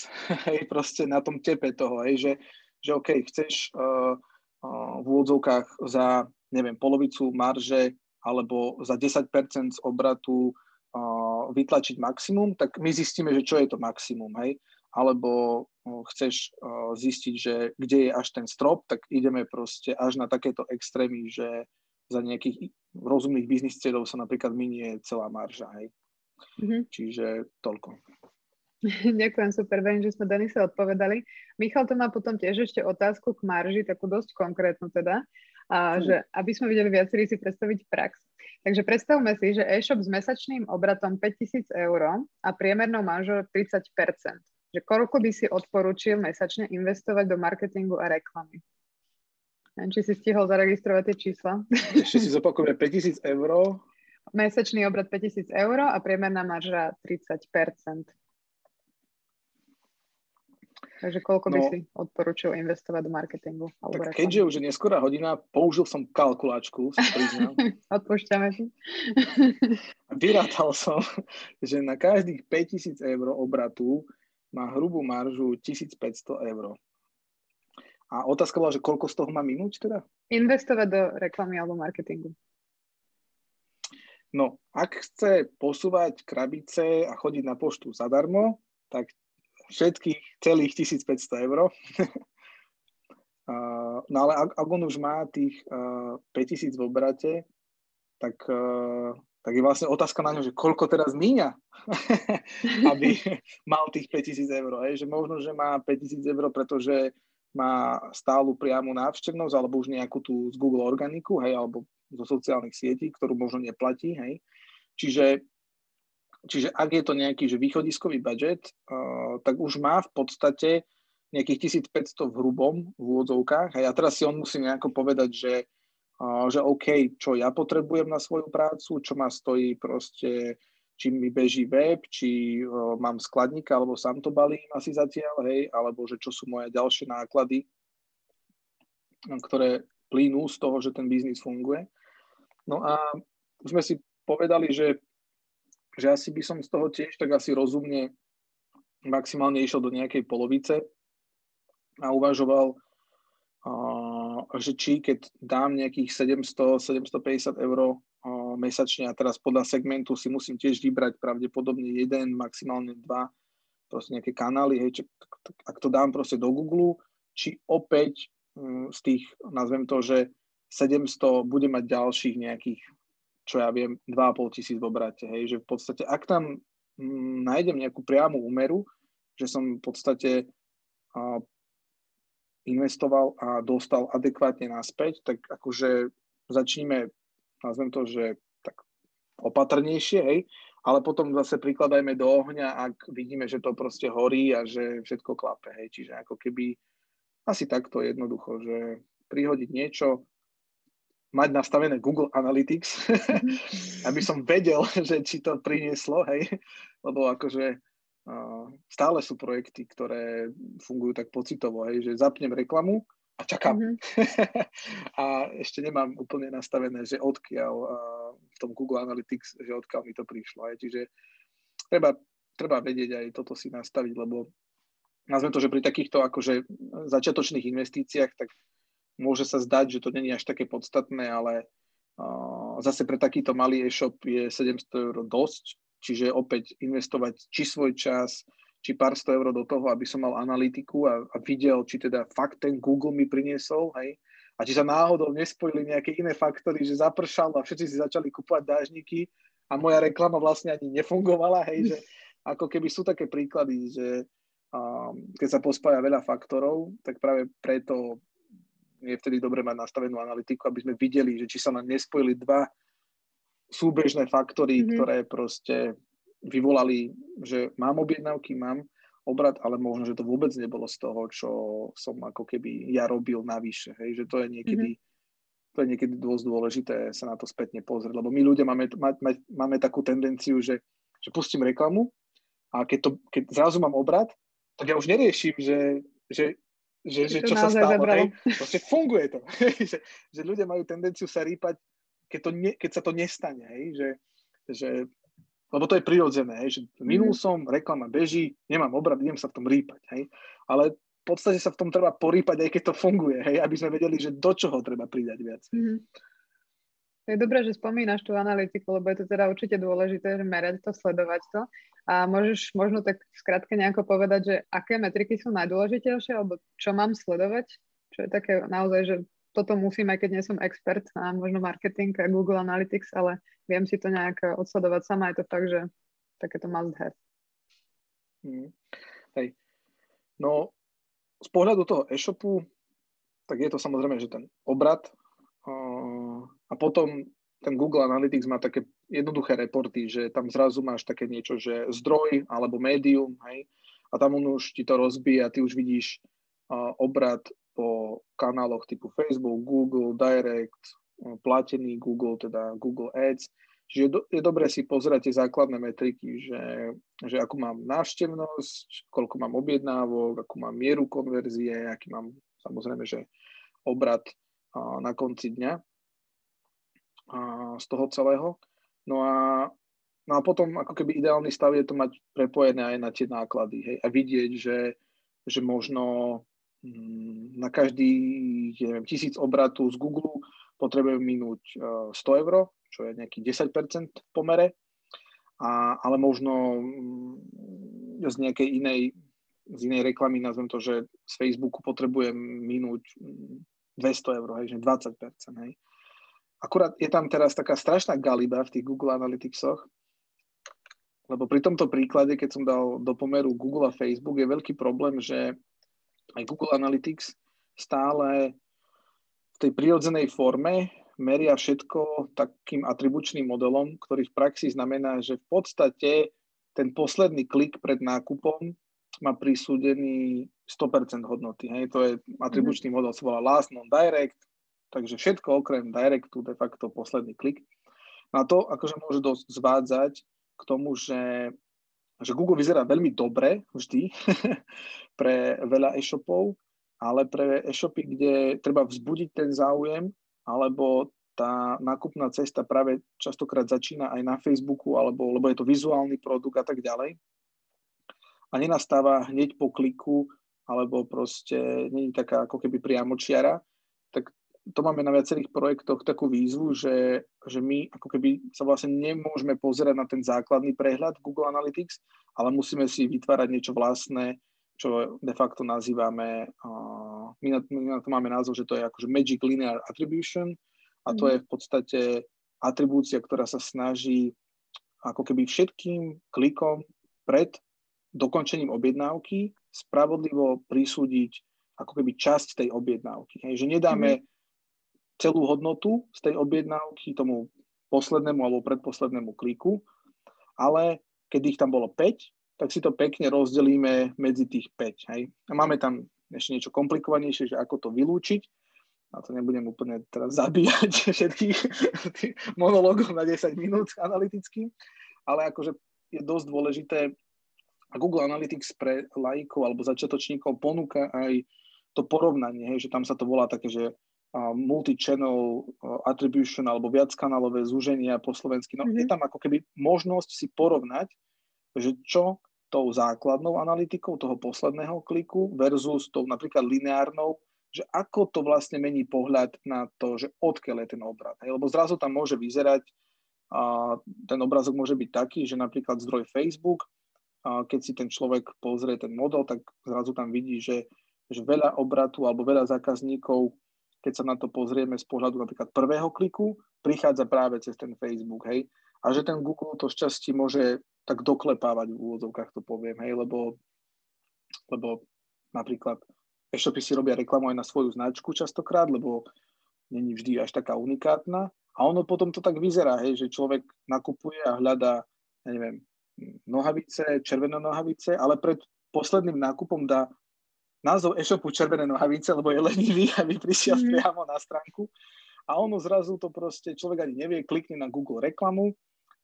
hej, proste na tom tepe toho. Hej. Že okej, chceš v úvodzovkách za, neviem, polovicu marže alebo za 10% z obratu vytlačiť maximum, tak my zistíme, že čo je to maximum, hej? Alebo chceš zistiť, že kde je až ten strop, tak ideme proste až na takéto extrémy, že za nejakých rozumných biznis cieľov sa napríklad minie celá marža, hej? Mm-hmm. Čiže toľko. Ďakujem, super, verím, že sme Denise odpovedali. Michal to má potom tiež ešte otázku k marži, takú dosť konkrétnu teda, že aby sme videli viacerí si predstaviť prax. Takže predstavme si, že e-shop s mesačným obratom 5 000 eur a priemernou maržou 30%. Že koľko by si odporúčil mesačne investovať do marketingu a reklamy? Neviem, či si stihol zaregistrovať tie čísla. Ešte si zopakujeme 5 000 eur. Mesačný obrat 5 000 eur a priemerná marža 30%. Takže koľko by si odporúčil investovať do marketingu? Tak keďže už je neskorá hodina, použil som kalkulačku, sa priznám. Odpúšťame si. Vyrátal som, že na každých 5 000 eur obratu má hrubú maržu 1 500 eur. A otázka bola, že koľko z toho má minúť teda? Investovať do reklamy alebo marketingu. No, ak chce posúvať krabice a chodiť na poštu zadarmo, tak všetkých celých 1 500 eur. No ale ak on už má tých 5 000 v obrate, tak je vlastne otázka na ňo, že koľko teraz míňa, aby mal tých 5 000 eur. Že možno, že má 5 000 eur, pretože má stálu priamu návštevnosť alebo už nejakú tú z Google organiku, hej, alebo zo sociálnych sietí, ktorú možno neplatí. Hej. Čiže ak je to nejaký že východiskový budžet, tak už má v podstate nejakých 1 500 v hrubom v úvodzovkách. A teraz si on musí nejako povedať, že OK, čo ja potrebujem na svoju prácu, čo ma stojí proste, či mi beží web, či mám skladníka, alebo sám to balím asi zatiaľ, hej, alebo že čo sú moje ďalšie náklady, ktoré plynú z toho, že ten biznis funguje. No a už sme si povedali, že asi by som z toho tiež tak asi rozumne maximálne išiel do nejakej polovice a uvažoval, že či keď dám nejakých 700–750 eur mesačne a teraz podľa segmentu si musím tiež vybrať pravdepodobne jeden, maximálne dva proste nejaké kanály, hej, ak to dám proste do Google, či opäť z tých, nazvem to, že 700 bude mať ďalších nejakých, čo ja viem, 2 500 v obrate, hej, že v podstate, ak tam nájdem nejakú priamu úmeru, že som v podstate investoval a dostal adekvátne naspäť, tak akože začníme, nazvem to, že tak opatrnejšie, hej, ale potom zase prikladajme do ohňa, ak vidíme, že to proste horí a že všetko klape, hej, čiže ako keby asi takto jednoducho, že prihodiť niečo, mať nastavené Google Analytics, aby som vedel, že či to prinieslo, hej, lebo akože stále sú projekty, ktoré fungujú tak pocitovo, hej, že zapnem reklamu a čakám. A ešte nemám úplne nastavené, že odkiaľ v tom Google Analytics, že odkiaľ mi to prišlo, hej, čiže treba vedieť aj toto si nastaviť, lebo nazvem to, že pri takýchto akože začiatočných investíciách, tak môže sa zdať, že to nie je až také podstatné, ale zase pre takýto malý e-shop je 700 eur dosť, čiže opäť investovať či svoj čas, či pár 100 eur do toho, aby som mal analytiku a videl, či teda fakt ten Google mi priniesol, hej, a či sa náhodou nespojili nejaké iné faktory, že zapršalo a všetci si začali kupovať dážniky a moja reklama vlastne ani nefungovala, hej, že ako keby sú také príklady, že keď sa pospája veľa faktorov, tak práve preto je vtedy dobre mať nastavenú analytiku, aby sme videli, že či sa nám nespojili dva súbežné faktory, ktoré proste vyvolali, že mám objednávky, mám obrat, ale možno, že to vôbec nebolo z toho, čo som ako keby ja robil navyše, hej, že to je niekedy dosť dôležité sa na to spätne pozrieť, lebo my ľudia máme takú tendenciu, že pustím reklamu a keď zrazu mám obrat, tak ja už neriešim, že čo sa stalo, hej, proste funguje to, hej, že ľudia majú tendenciu sa rýpať, keď sa to nestane, hej, že lebo to je prirodzené, hej, že minul som, reklama beží, nemám obrad, idem sa v tom rýpať, hej, ale v podstate sa v tom treba porýpať, aj keď to funguje, hej, aby sme vedeli, že do čoho treba pridať viac. To je dobré, že spomínaš tú analytiku, lebo je to teda určite dôležité, že merať to, sledovať to a môžeš možno tak skrátke nejako povedať, že aké metriky sú najdôležitejšie, alebo čo mám sledovať, čo je také naozaj, že toto musím, aj keď nie som expert na možno marketing a Google Analytics, ale viem si to nejak odsledovať sama. Je to fakt, že takéto must have. Hej. No, z pohľadu toho e-shopu, tak je to samozrejme, že ten obrat a potom ten Google Analytics má také jednoduché reporty, že tam zrazu máš také niečo, že zdroj alebo médium, hej, a tam on už ti to rozbije a ty už vidíš obrat po kanáloch typu Facebook, Google, Direct, platený Google, teda Google Ads. Čiže je dobré si pozerať tie základné metriky, že akú mám návštevnosť, koľko mám objednávok, akú mám mieru konverzie, aký mám samozrejme, že obrat na konci dňa z toho celého. No a potom ako keby ideálny stav je to mať prepojené aj na tie náklady, hej, a vidieť, že možno na každý 1000 obratu z Google potrebujem minúť 100 eur, čo je nejaký 10% v pomere, ale možno z nejakej inej reklamy, nazvem to, že z Facebooku potrebujem minúť 200 eur, hej, že 20%. Hej. Akurát je tam teraz taká strašná galiba v tých Google Analyticsoch, lebo pri tomto príklade, keď som dal do pomeru Google a Facebook, je veľký problém, že aj Google Analytics stále v tej prirodzenej forme meria všetko takým atribučným modelom, ktorý v praxi znamená, že v podstate ten posledný klik pred nákupom má prisúdený 100% hodnoty. Hej? To je atribučný model, sa volá last non direct, takže všetko okrem directu, de facto posledný klik. No a to akože môže dosť zvádzať k tomu, že Google vyzerá veľmi dobre vždy pre veľa e-shopov, ale pre e-shopy, kde treba vzbudiť ten záujem, alebo tá nákupná cesta práve častokrát začína aj na Facebooku, alebo lebo je to vizuálny produkt a tak ďalej. A nenastáva hneď po kliku, alebo proste nie je taká ako keby priamočiara. Tak to máme na viacerých projektoch takú výzvu, že my ako keby sa vlastne nemôžeme pozerať na ten základný prehľad Google Analytics, ale musíme si vytvárať niečo vlastné, čo de facto nazývame, my na to máme názov, že to je akože Magic Linear Attribution, a to je v podstate atribúcia, ktorá sa snaží ako keby všetkým klikom pred dokončením objednávky spravodlivo prisúdiť ako keby časť tej objednávky. Hej, že nedáme celú hodnotu z tej objednávky tomu poslednému alebo predposlednému kliku, ale keď ich tam bolo 5, tak si to pekne rozdelíme medzi tých 5. Hej. A máme tam ešte niečo komplikovanejšie, že ako to vylúčiť. A to nebudem úplne teraz zabíjať všetkých monológov na 10 minút analytickým, ale akože je dosť dôležité. A Google Analytics pre laikov alebo začiatočníkov ponúka aj to porovnanie, hej, že tam sa to volá také, že multi-channel attribution alebo viackanálové zúženia po slovensky. No, je tam ako keby možnosť si porovnať, že čo tou základnou analytikou toho posledného kliku versus tou napríklad lineárnou, že ako to vlastne mení pohľad na to, že odkiaľ je ten obrat. Hej, lebo zrazu tam môže vyzerať, ten obrázok môže byť taký, že napríklad zdroj Facebook, keď si ten človek pozrie ten model, tak zrazu tam vidí, že veľa obratu alebo veľa zákazníkov keď sa na to pozrieme z pohľadu napríklad prvého kliku, prichádza práve cez ten Facebook, hej. A že ten Google to šťastí môže tak doklepávať v úvodzovkách, to poviem, hej, lebo napríklad e-shopy si robia reklamu aj na svoju značku častokrát, lebo není vždy až taká unikátna. A ono potom to tak vyzerá, hej, že človek nakupuje a hľadá, ja neviem, nohavice, červené nohavice, ale pred posledným nákupom dá názov e-shopu červené nohavice, lebo je lenivý, aby prišiel priamo na stránku. A ono zrazu to proste, človek ani nevie, klikne na Google reklamu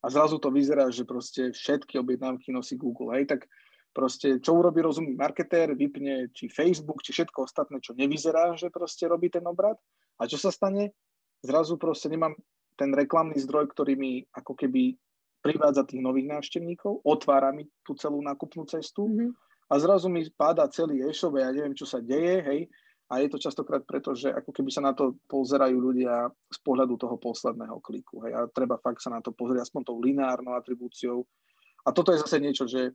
a zrazu to vyzerá, že proste všetky objednávky nosí Google, hej, tak proste, čo urobí rozumný marketér, vypne či Facebook, či všetko ostatné, čo nevyzerá, že proste robí ten obrat. A čo sa stane? Zrazu proste nemám ten reklamný zdroj, ktorý mi ako keby privádza tých nových návštevníkov, otvára mi tú celú nákupnú cestu a zrazu mi páda celý e-shop a ja neviem, čo sa deje, hej. A je to častokrát preto, že ako keby sa na to pozerajú ľudia z pohľadu toho posledného kliku, hej. A treba fakt sa na to pozrieť aspoň tou lineárnou atribúciou. A toto je zase niečo, že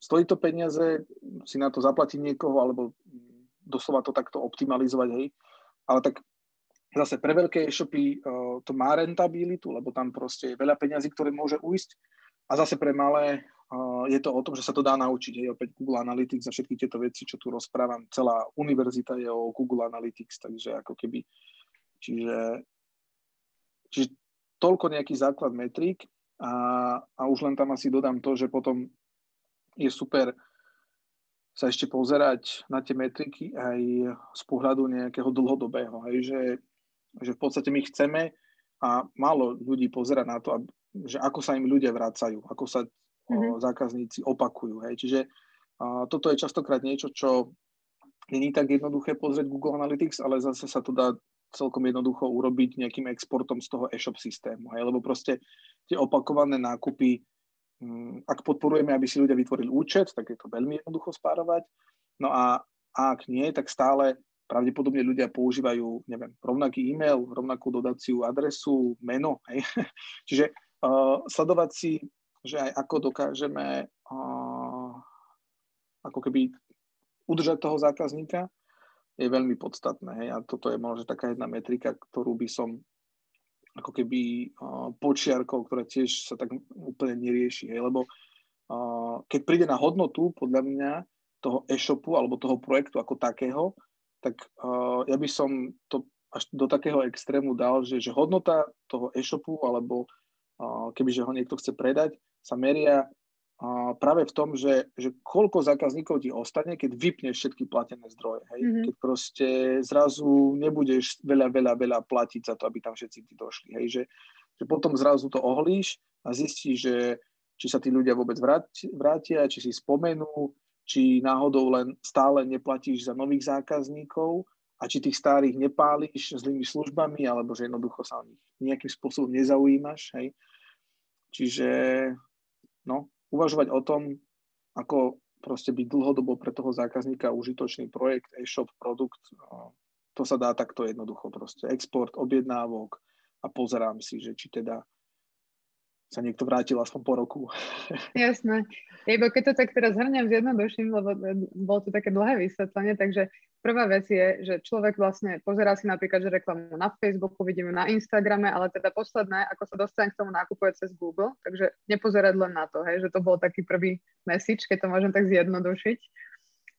stojí to peniaze, si na to zaplatiť niekoho, alebo doslova to takto optimalizovať, hej. Ale tak zase pre veľké e-shopy to má rentabilitu, lebo tam proste je veľa peňazí, ktoré môže ujsť. A zase pre malé je to o tom, že sa to dá naučiť. Hej, opäť Google Analytics a všetky tieto veci, čo tu rozprávam, celá univerzita je o Google Analytics, takže ako keby, čiže toľko nejaký základ metrík a už len tam asi dodám to, že potom je super sa ešte pozerať na tie metriky aj z pohľadu nejakého dlhodobého. Hej, že v podstate my chceme a málo ľudí pozerá na to, že ako sa im ľudia vracajú, ako sa zákazníci opakujú. Hej. Čiže toto je častokrát niečo, čo nie je tak jednoduché pozrieť Google Analytics, ale zase sa to dá celkom jednoducho urobiť nejakým exportom z toho e-shop systému. Hej, lebo proste tie opakované nákupy, ak podporujeme, aby si ľudia vytvorili účet, tak je to veľmi jednoducho spárovať. No a ak nie, tak stále pravdepodobne ľudia používajú, neviem, rovnaký e-mail, rovnakú dodaciu adresu, meno. Hej. Čiže sledovať si, že aj ako dokážeme ako keby udržať toho zákazníka, je veľmi podstatné. Hej. A toto je možno taká jedna metrika, ktorú by som ako keby počiarkov, ktorá tiež sa tak úplne nerieši. Hej? Lebo keď príde na hodnotu, podľa mňa, toho e-shopu alebo toho projektu ako takého, tak ja by som to až do takého extrému dal, že hodnota toho e-shopu alebo kebyže ho niekto chce predať, sa meria práve v tom, že koľko zákazníkov ti ostane, keď vypneš všetky platené zdroje. Hej? Mm-hmm. Keď proste zrazu nebudeš veľa platiť za to, aby tam všetci ti došli. Hej? Že potom zrazu to ohlíš a zistíš, že či sa tí ľudia vôbec vrátia, či si spomenú, či náhodou len stále neplatíš za nových zákazníkov a či tých starých nepáliš zlými službami, alebo že jednoducho sa o nich nejakým spôsobom nezaujímaš. Hej? Čiže no, uvažovať o tom, ako proste byť dlhodobo pre toho zákazníka užitočný projekt, e-shop, produkt, to sa dá takto jednoducho proste. Export, objednávok a pozerám si, že či teda sa niekto vrátil aspoň po roku. Jasné. Iba keď to tak teraz zhrňam zjednoduším, lebo bolo to také dlhé vysvetlenie, takže prvá vec je, že človek vlastne pozerá si napríklad, že reklamu na Facebooku, vidíme na Instagrame, ale teda posledné, ako sa dostane k tomu nákupu je cez Google, takže nepozerať len na to, hej, že to bol taký prvý message, keď to môžem tak zjednodušiť.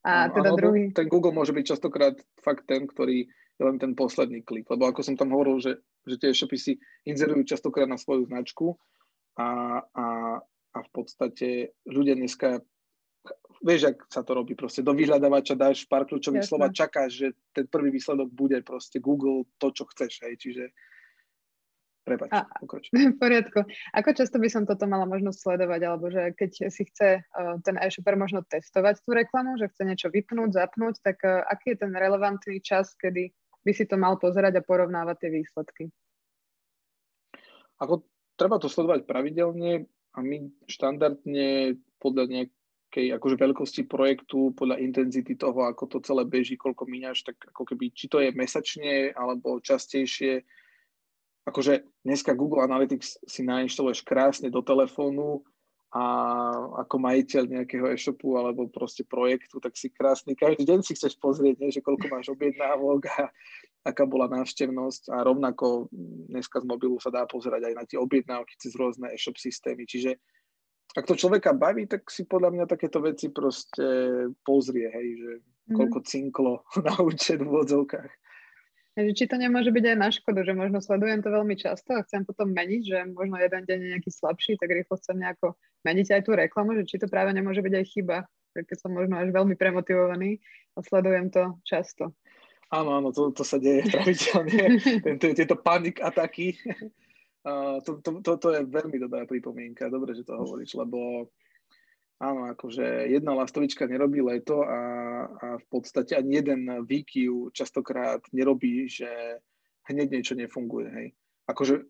A teda áno, druhý... Ten Google môže byť častokrát fakt ten, ktorý je len ten posledný klik, lebo ako som tam hovoril, že tie e-shopy si inzerujú častokrát na svoju značku, a v podstate ľudia dneska, vieš, ak sa to robí, proste do vyhľadávača dáš pár kľúčových slov a čakáš, že ten prvý výsledok bude proste Google to, čo chceš, hej, čiže prepáč, pokračuj. V poriadku. Ako často by som toto mala možnosť sledovať, alebo že keď si chce ten e-shopper možno testovať tú reklamu, že chce niečo vypnúť, zapnúť, tak aký je ten relevantný čas, kedy by si to mal pozerať a porovnávať tie výsledky? Ako treba to sledovať pravidelne a my štandardne podľa nejakej akože veľkosti projektu, podľa intenzity toho, ako to celé beží, koľko míňaš, tak ako keby, či to je mesačne alebo častejšie. Akože dneska Google Analytics si nainštaluješ krásne do telefónu a ako majiteľ nejakého e-shopu alebo proste projektu, tak si krásny. Každý deň si chceš pozrieť, nie, že koľko máš objednávok a aká bola návštevnosť a rovnako dneska z mobilu sa dá pozerať aj na tie objednávky cez rôzne e-shop systémy. Čiže ak to človeka baví, tak si podľa mňa takéto veci proste pozrie, hej, že koľko cinklo na účet v odzovkách. Či to nemôže byť aj na škodu, že možno sledujem to veľmi často a chcem potom meniť, že možno jeden deň je nejaký slabší, tak rýchlo chcem nejako meniť aj tú reklamu, že či to práve nemôže byť aj chyba, keď som možno až veľmi premotivovaný a sledujem to často. Áno, áno, to sa deje pravidelne, tieto panic ataky. To je veľmi dobrá pripomienka, dobre, že to hovoríš, lebo áno, akože jedna lastovička nerobí leto a v podstate ani jeden výkyv častokrát nerobí, že hneď niečo nefunguje. Hej. Akože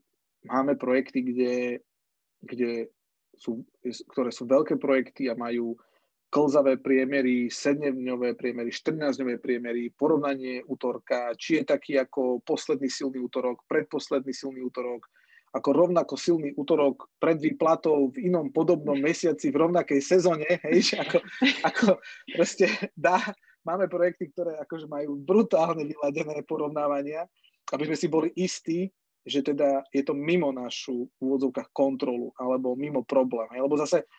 máme projekty, ktoré sú veľké projekty a majú klzavé priemery, 7-dňové priemery, 14-dňové priemery, porovnanie útorka, či je taký ako posledný silný útorok, predposledný silný útorok, ako rovnako silný útorok pred výplatou v inom podobnom mesiaci v rovnakej sezóne, hej, ako proste máme projekty, ktoré akože majú brutálne vyladené porovnávania, aby sme si boli istí, že teda je to mimo našu v úvodzovkách kontrolu alebo mimo problém, hej, lebo zase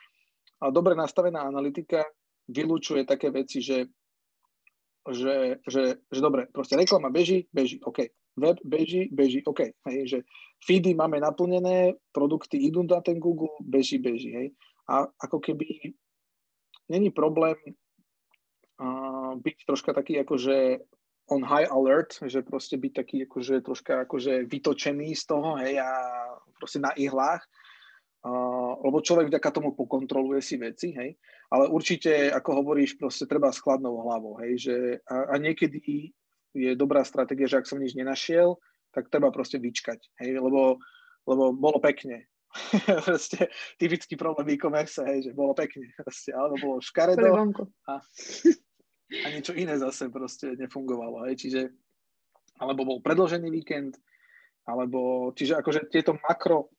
dobre nastavená analytika vylúčuje také veci, že dobre, proste reklama beží, OK. Web beží, OK. Hej, že feedy máme naplnené, produkty idú na ten Google, beží. Hej. A ako keby není problém byť troška taký akože on high alert, že proste byť taký akože troška akože vytočený z toho, hej, a proste na ihlách. Lebo človek vďaka tomu pokontroluje si veci, hej, ale určite, ako hovoríš, proste treba s chladnou hlavou, hej, že a niekedy je dobrá stratégia, že ak som nič nenašiel, tak treba proste vyčkať, hej, lebo bolo pekne. Proste typický problém e-commerce, hej, že bolo pekne, proste, alebo bolo škaredo a niečo iné zase proste nefungovalo, hej, čiže alebo bol predložený víkend, alebo, čiže akože tieto makro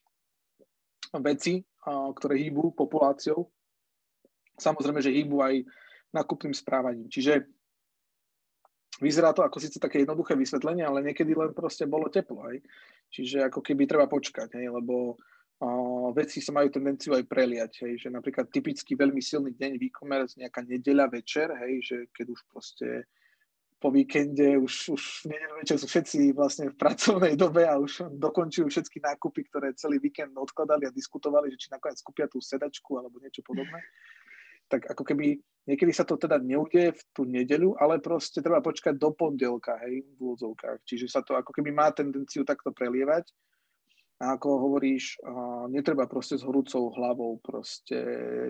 veci, ktoré hýbu populáciou. Samozrejme, že hýbu aj nákupným správaním. Čiže vyzerá to ako síce také jednoduché vysvetlenie, ale niekedy len proste bolo teplo. Hej. Čiže ako keby treba počkať, hej, lebo veci sa majú tendenciu aj preliať. Hej, že napríklad typicky veľmi silný deň WooCommerce, nejaká nedeľa večer, hej, že keď už proste po víkende, už v nedeľu večer sú všetci vlastne v pracovnej dobe a už dokončujú všetky nákupy, ktoré celý víkend odkladali a diskutovali, že či nakoniec kúpia tú sedačku alebo niečo podobné. Tak ako keby niekedy sa to teda neudeje v tú nedeľu, ale proste treba počkať do pondelka, hej, v úvodzovkách. Čiže sa to ako keby má tendenciu takto prelievať. A ako hovoríš, netreba proste s horúcou hlavou proste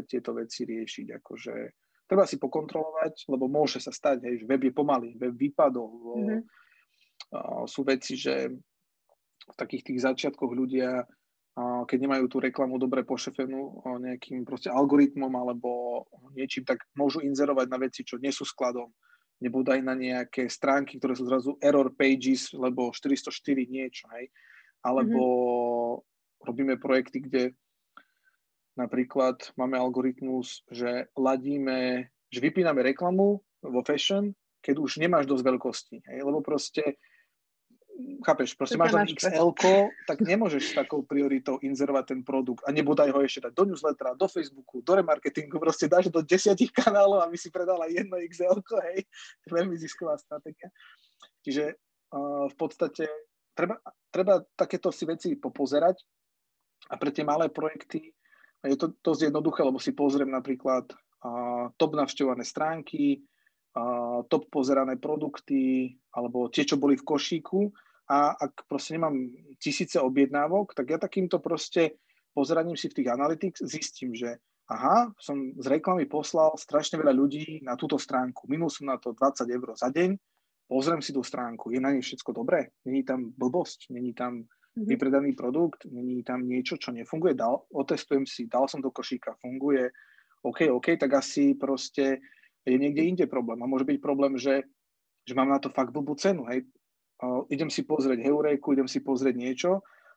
tieto veci riešiť, akože treba si pokontrolovať, lebo môže sa stať, hej, že web je pomalý, web vypadol. Sú veci, že v takých tých začiatkoch ľudia, keď nemajú tú reklamu dobre pošefenú nejakým proste algoritmom alebo niečím, tak môžu inzerovať na veci, čo nie sú skladom. Nebodaj na nejaké stránky, ktoré sú zrazu error pages, lebo 404 niečo, hej. Alebo robíme projekty, kde napríklad máme algoritmus, že ladíme, že vypíname reklamu vo fashion, keď už nemáš dosť veľkosti. Hej? Lebo proste, chápeš, proste máš len XL-ko, tak nemôžeš s takou prioritou inzerovať ten produkt. A nebodaj ho ešte dať do newslettera, do Facebooku, do remarketingu, proste dáš do 10 kanálov, aby si predala jedno XL-ko, hej. Veľmi zisková stratégia. Čiže v podstate treba takéto si veci popozerať a pre tie malé projekty je to dosť jednoduché, lebo si pozriem napríklad top navštevované stránky, top pozerané produkty, alebo tie, čo boli v košíku. A ak proste nemám tisíce objednávok, tak ja takýmto proste pozeraním si v tých analytics zistím, že aha, som z reklamy poslal strašne veľa ľudí na túto stránku. Minul som na to 20 eur za deň. Pozriem si tú stránku. Je na nej všetko dobré? Není tam blbosť? Není tam vypredaný produkt, není tam niečo, čo nefunguje, otestujem si, dal som do košíka, funguje, OK, tak asi proste je niekde inde problém. A môže byť problém, že mám na to fakt blbú cenu, hej. Idem si pozrieť Heuréku, idem si pozrieť niečo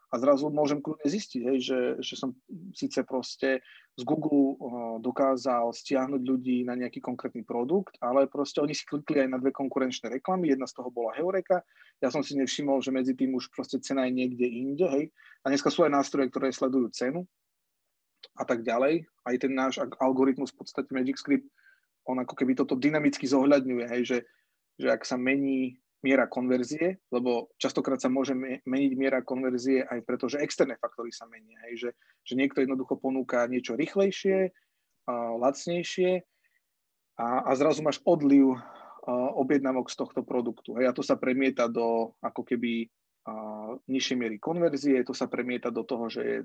a zrazu môžem kľudne zistiť, hej, že som síce proste z Google dokázal stiahnuť ľudí na nejaký konkrétny produkt, ale proste oni si klikli aj na dve konkurenčné reklamy, jedna z toho bola Heuréka, ja som si nevšimol, že medzi tým už proste cena je niekde inde, hej, a dneska sú aj nástroje, ktoré sledujú cenu a tak ďalej, aj ten náš algoritmus v podstate Magic Script, on ako keby toto dynamicky zohľadňuje, hej, že ak sa mení miera konverzie, lebo častokrát sa môže meniť miera konverzie aj preto, že externé faktory sa menia. Hej, že niekto jednoducho ponúka niečo rýchlejšie, lacnejšie a zrazu máš odliv objednávok z tohto produktu. Hej, a to sa premieta do ako keby nižšej miery konverzie, to sa premieta do toho, že je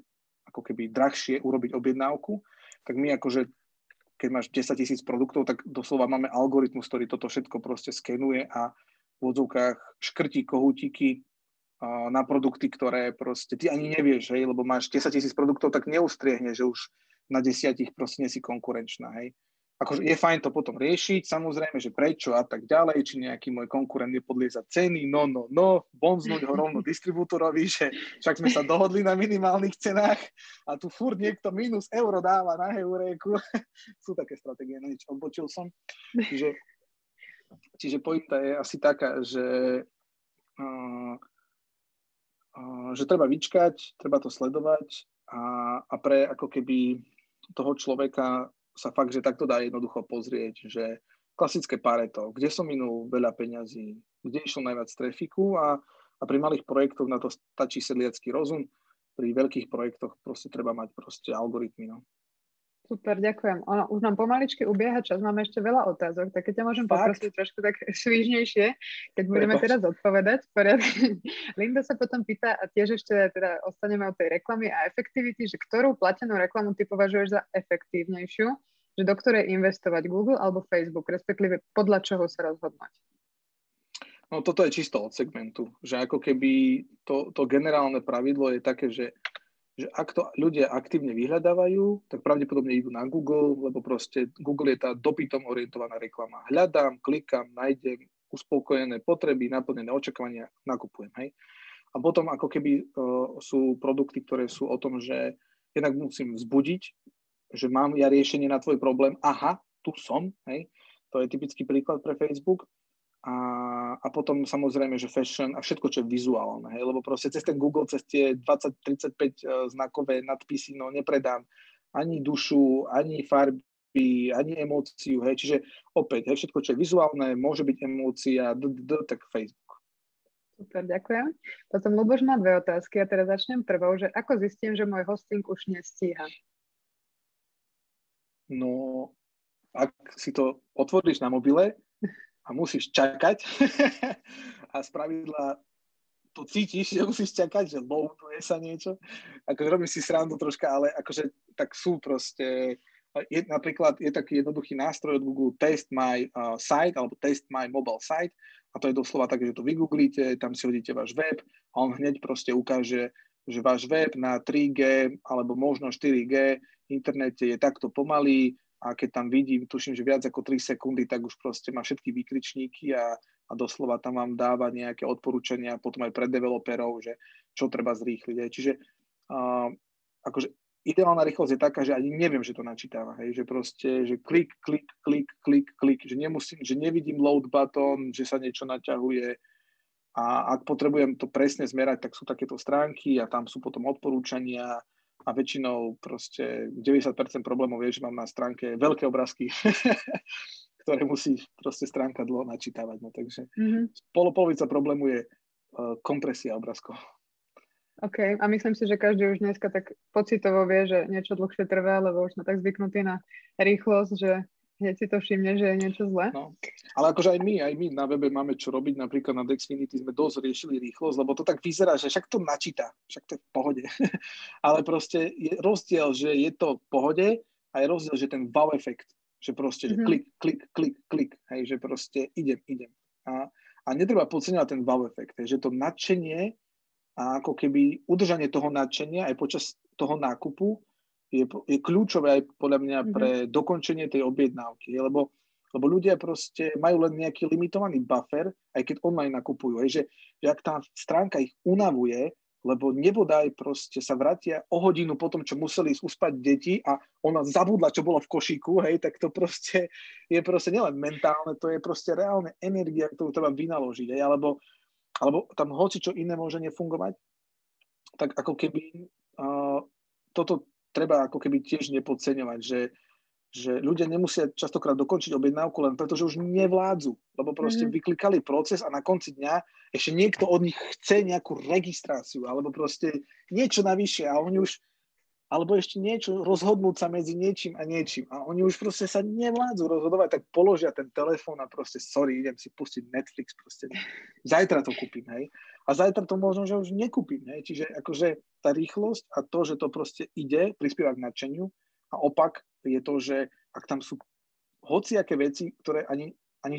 ako keby drahšie urobiť objednávku. Tak my akože keď máš 10 000 produktov, tak doslova máme algoritmus, ktorý toto všetko proste skenuje a v odzvukách škrtí kohútiky na produkty, ktoré proste ty ani nevieš, hej, lebo máš 10 000 produktov, tak neustriehne, že už na 10 proste nie si konkurenčná, hej. Akože je fajn to potom riešiť, samozrejme, že prečo a tak ďalej, či nejaký môj konkurent nepodlieza ceny, no, bonznúť ho rovno distribútorovi, že však sme sa dohodli na minimálnych cenách a tu furt niekto minus euro dáva na Heuréku. Sú také stratégie, no nič, odbočil som. Čiže pointa je asi taká, že treba vyčkať, treba to sledovať a pre ako keby toho človeka sa fakt, že takto dá jednoducho pozrieť, že klasické Pareto, kde som minul veľa peňazí, kde išlo najviac trafiku a pri malých projektoch na to stačí sedliacký rozum, pri veľkých projektoch proste treba mať proste algoritmy, no. Super, ďakujem. Ono, už nám pomaličky ubieha čas, máme ešte veľa otázok, tak keď ťa môžem poprosiť trošku tak svižnejšie, keď budeme teraz odpovedať. Linda sa potom pýta, a tiež ešte teda ostaneme od tej reklamy a efektivity, že ktorú platenú reklamu ty považuješ za efektívnejšiu, že do ktorej investovať Google alebo Facebook, respektíve podľa čoho sa rozhodnúť? No toto je čisto od segmentu, že ako keby to generálne pravidlo je také, že ak to ľudia aktívne vyhľadávajú, tak pravdepodobne idú na Google, lebo proste Google je tá dopytom orientovaná reklama. Hľadám, klikám, nájdem uspokojené potreby, naplnené očakávania, nakupujem. Hej? A potom ako keby sú produkty, ktoré sú o tom, že jednak musím vzbudiť, že mám ja riešenie na tvoj problém, aha, tu som, hej? To je typický príklad pre Facebook. A potom samozrejme, že fashion a všetko, čo je vizuálne, hej, lebo proste cez ten Google, cez tie 20-35 znakové nadpisy, no nepredám ani dušu, ani farby, ani emóciu, hej, čiže opäť, hej, všetko, čo je vizuálne, môže byť emócia, tak Facebook. Super, ďakujem. Potom Luboš má dve otázky a teraz začnem prvou, že ako zistím, že môj hosting už nestíha? No, ak si to otvoríš na mobile, a musíš čakať a spravidla to cítiš, že musíš čakať, že loaduje sa niečo. Akože robím si srandu troška, ale akože tak sú proste, napríklad je taký jednoduchý nástroj od Google Test My Site alebo Test My Mobile Site a to je doslova také, že to vygooglíte, tam si hodíte váš web a on hneď proste ukáže, že váš web na 3G alebo možno 4G internete je takto pomalý, a keď tam vidím, tuším, že viac ako 3 sekundy, tak už proste má všetky výkričníky a doslova tam vám dáva nejaké odporúčania, potom aj pre developerov, že čo treba zrýchliť. Hej. Čiže akože ideálna rýchlosť je taká, že ani neviem, že to načítava. Hej. Že proste, že klik, klik, klik, klik, klik, že nemusím, že nevidím load button, že sa niečo naťahuje a ak potrebujem to presne zmerať, tak sú takéto stránky a tam sú potom odporúčania. A väčšinou proste 90% problémov je, že mám na stránke veľké obrázky, ktoré musí proste stránka dlho načítavať. No, takže polovica problému je kompresia obrázkov. OK. A myslím si, že každý už dneska tak pocitovo vie, že niečo dlhšie trvá, lebo už sme tak zvyknutí na rýchlosť, že hneď si to všimne, že je niečo zlé. No. Ale akože aj my na webe máme čo robiť, napríklad na Dexfinity sme dosť riešili rýchlosť, lebo to tak vyzerá, že však to načíta, však to je v pohode. Ale proste je rozdiel, že je to v pohode a je rozdiel, že ten wow efekt, že proste že klik, klik, klik, klik, hej, že proste idem. A netreba podceňovať ten wow efekt, hej, že to nadšenie a ako keby udržanie toho nadšenia aj počas toho nákupu je kľúčové aj podľa mňa pre dokončenie tej objednávky, lebo ľudia proste majú len nejaký limitovaný buffer, aj keď online nakupujú, že ak tá stránka ich unavuje, lebo nebodaj proste sa vrátia o hodinu po tom, čo museli ísť uspať deti a ona zabudla, čo bolo v košíku, hej, tak to proste je proste nielen mentálne, to je proste reálne energia, ktorú treba vynaložiť, hej, alebo tam hoci čo iné môže nefungovať, tak ako keby toto treba ako keby tiež nepodceňovať, že ľudia nemusia častokrát dokončiť objednávku len preto, že už nevládzu, lebo proste vyklikali proces a na konci dňa ešte niekto od nich chce nejakú registráciu alebo proste niečo navyše a oni už, alebo ešte niečo rozhodnúť sa medzi niečím a niečím a oni už proste sa nevládzu rozhodovať, tak položia ten telefón a proste sorry, idem si pustiť Netflix, proste zajtra to kúpim, hej. A zajtra to možno, že už nekúpim, hej. Čiže akože tá rýchlosť a to, že to proste ide, prispieva k nadšeniu. A opak je to, že ak tam sú hociaké veci, ktoré ani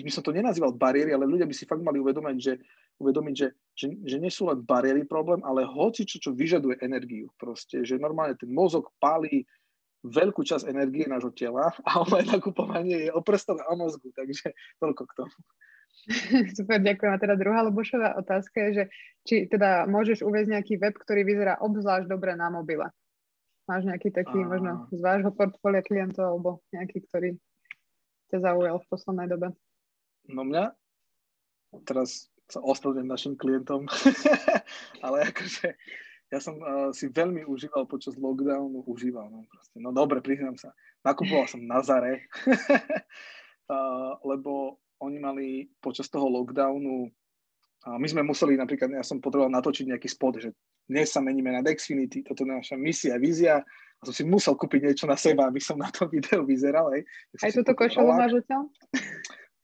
by som to nenazýval bariéry, ale ľudia by si fakt mali uvedomiť, že nie sú len bariéry problém, ale hocičo, čo vyžaduje energiu. Proste, že normálne ten mozog pálí veľkú časť energie nášho tela a online nakupovanie je o prstoch a o mozgu. Takže toľko k tomu. Super, ďakujem. A teda druhá Lubošová otázka je, že či teda môžeš uvieť nejaký web, ktorý vyzerá obzvlášť dobre na mobile? Máš nejaký taký, možno z vášho portfólia klientov, alebo nejaký, ktorý ťa zaujal v poslednej dobe? No mňa? Teraz sa ospravedlňujem našim klientom, ale akože ja som si veľmi užíval počas lockdownu, no dobre, priznám sa. Nakupoval som na Zare, lebo oni mali počas toho lockdownu, my sme museli napríklad, ja som potreboval natočiť nejaký spot, že dnes sa meníme na Dexfinity, toto je naša misia, vízia a som si musel kúpiť niečo na seba, aby som na to video vyzeral. Hej. Aj túto košelu máš odtiaľ?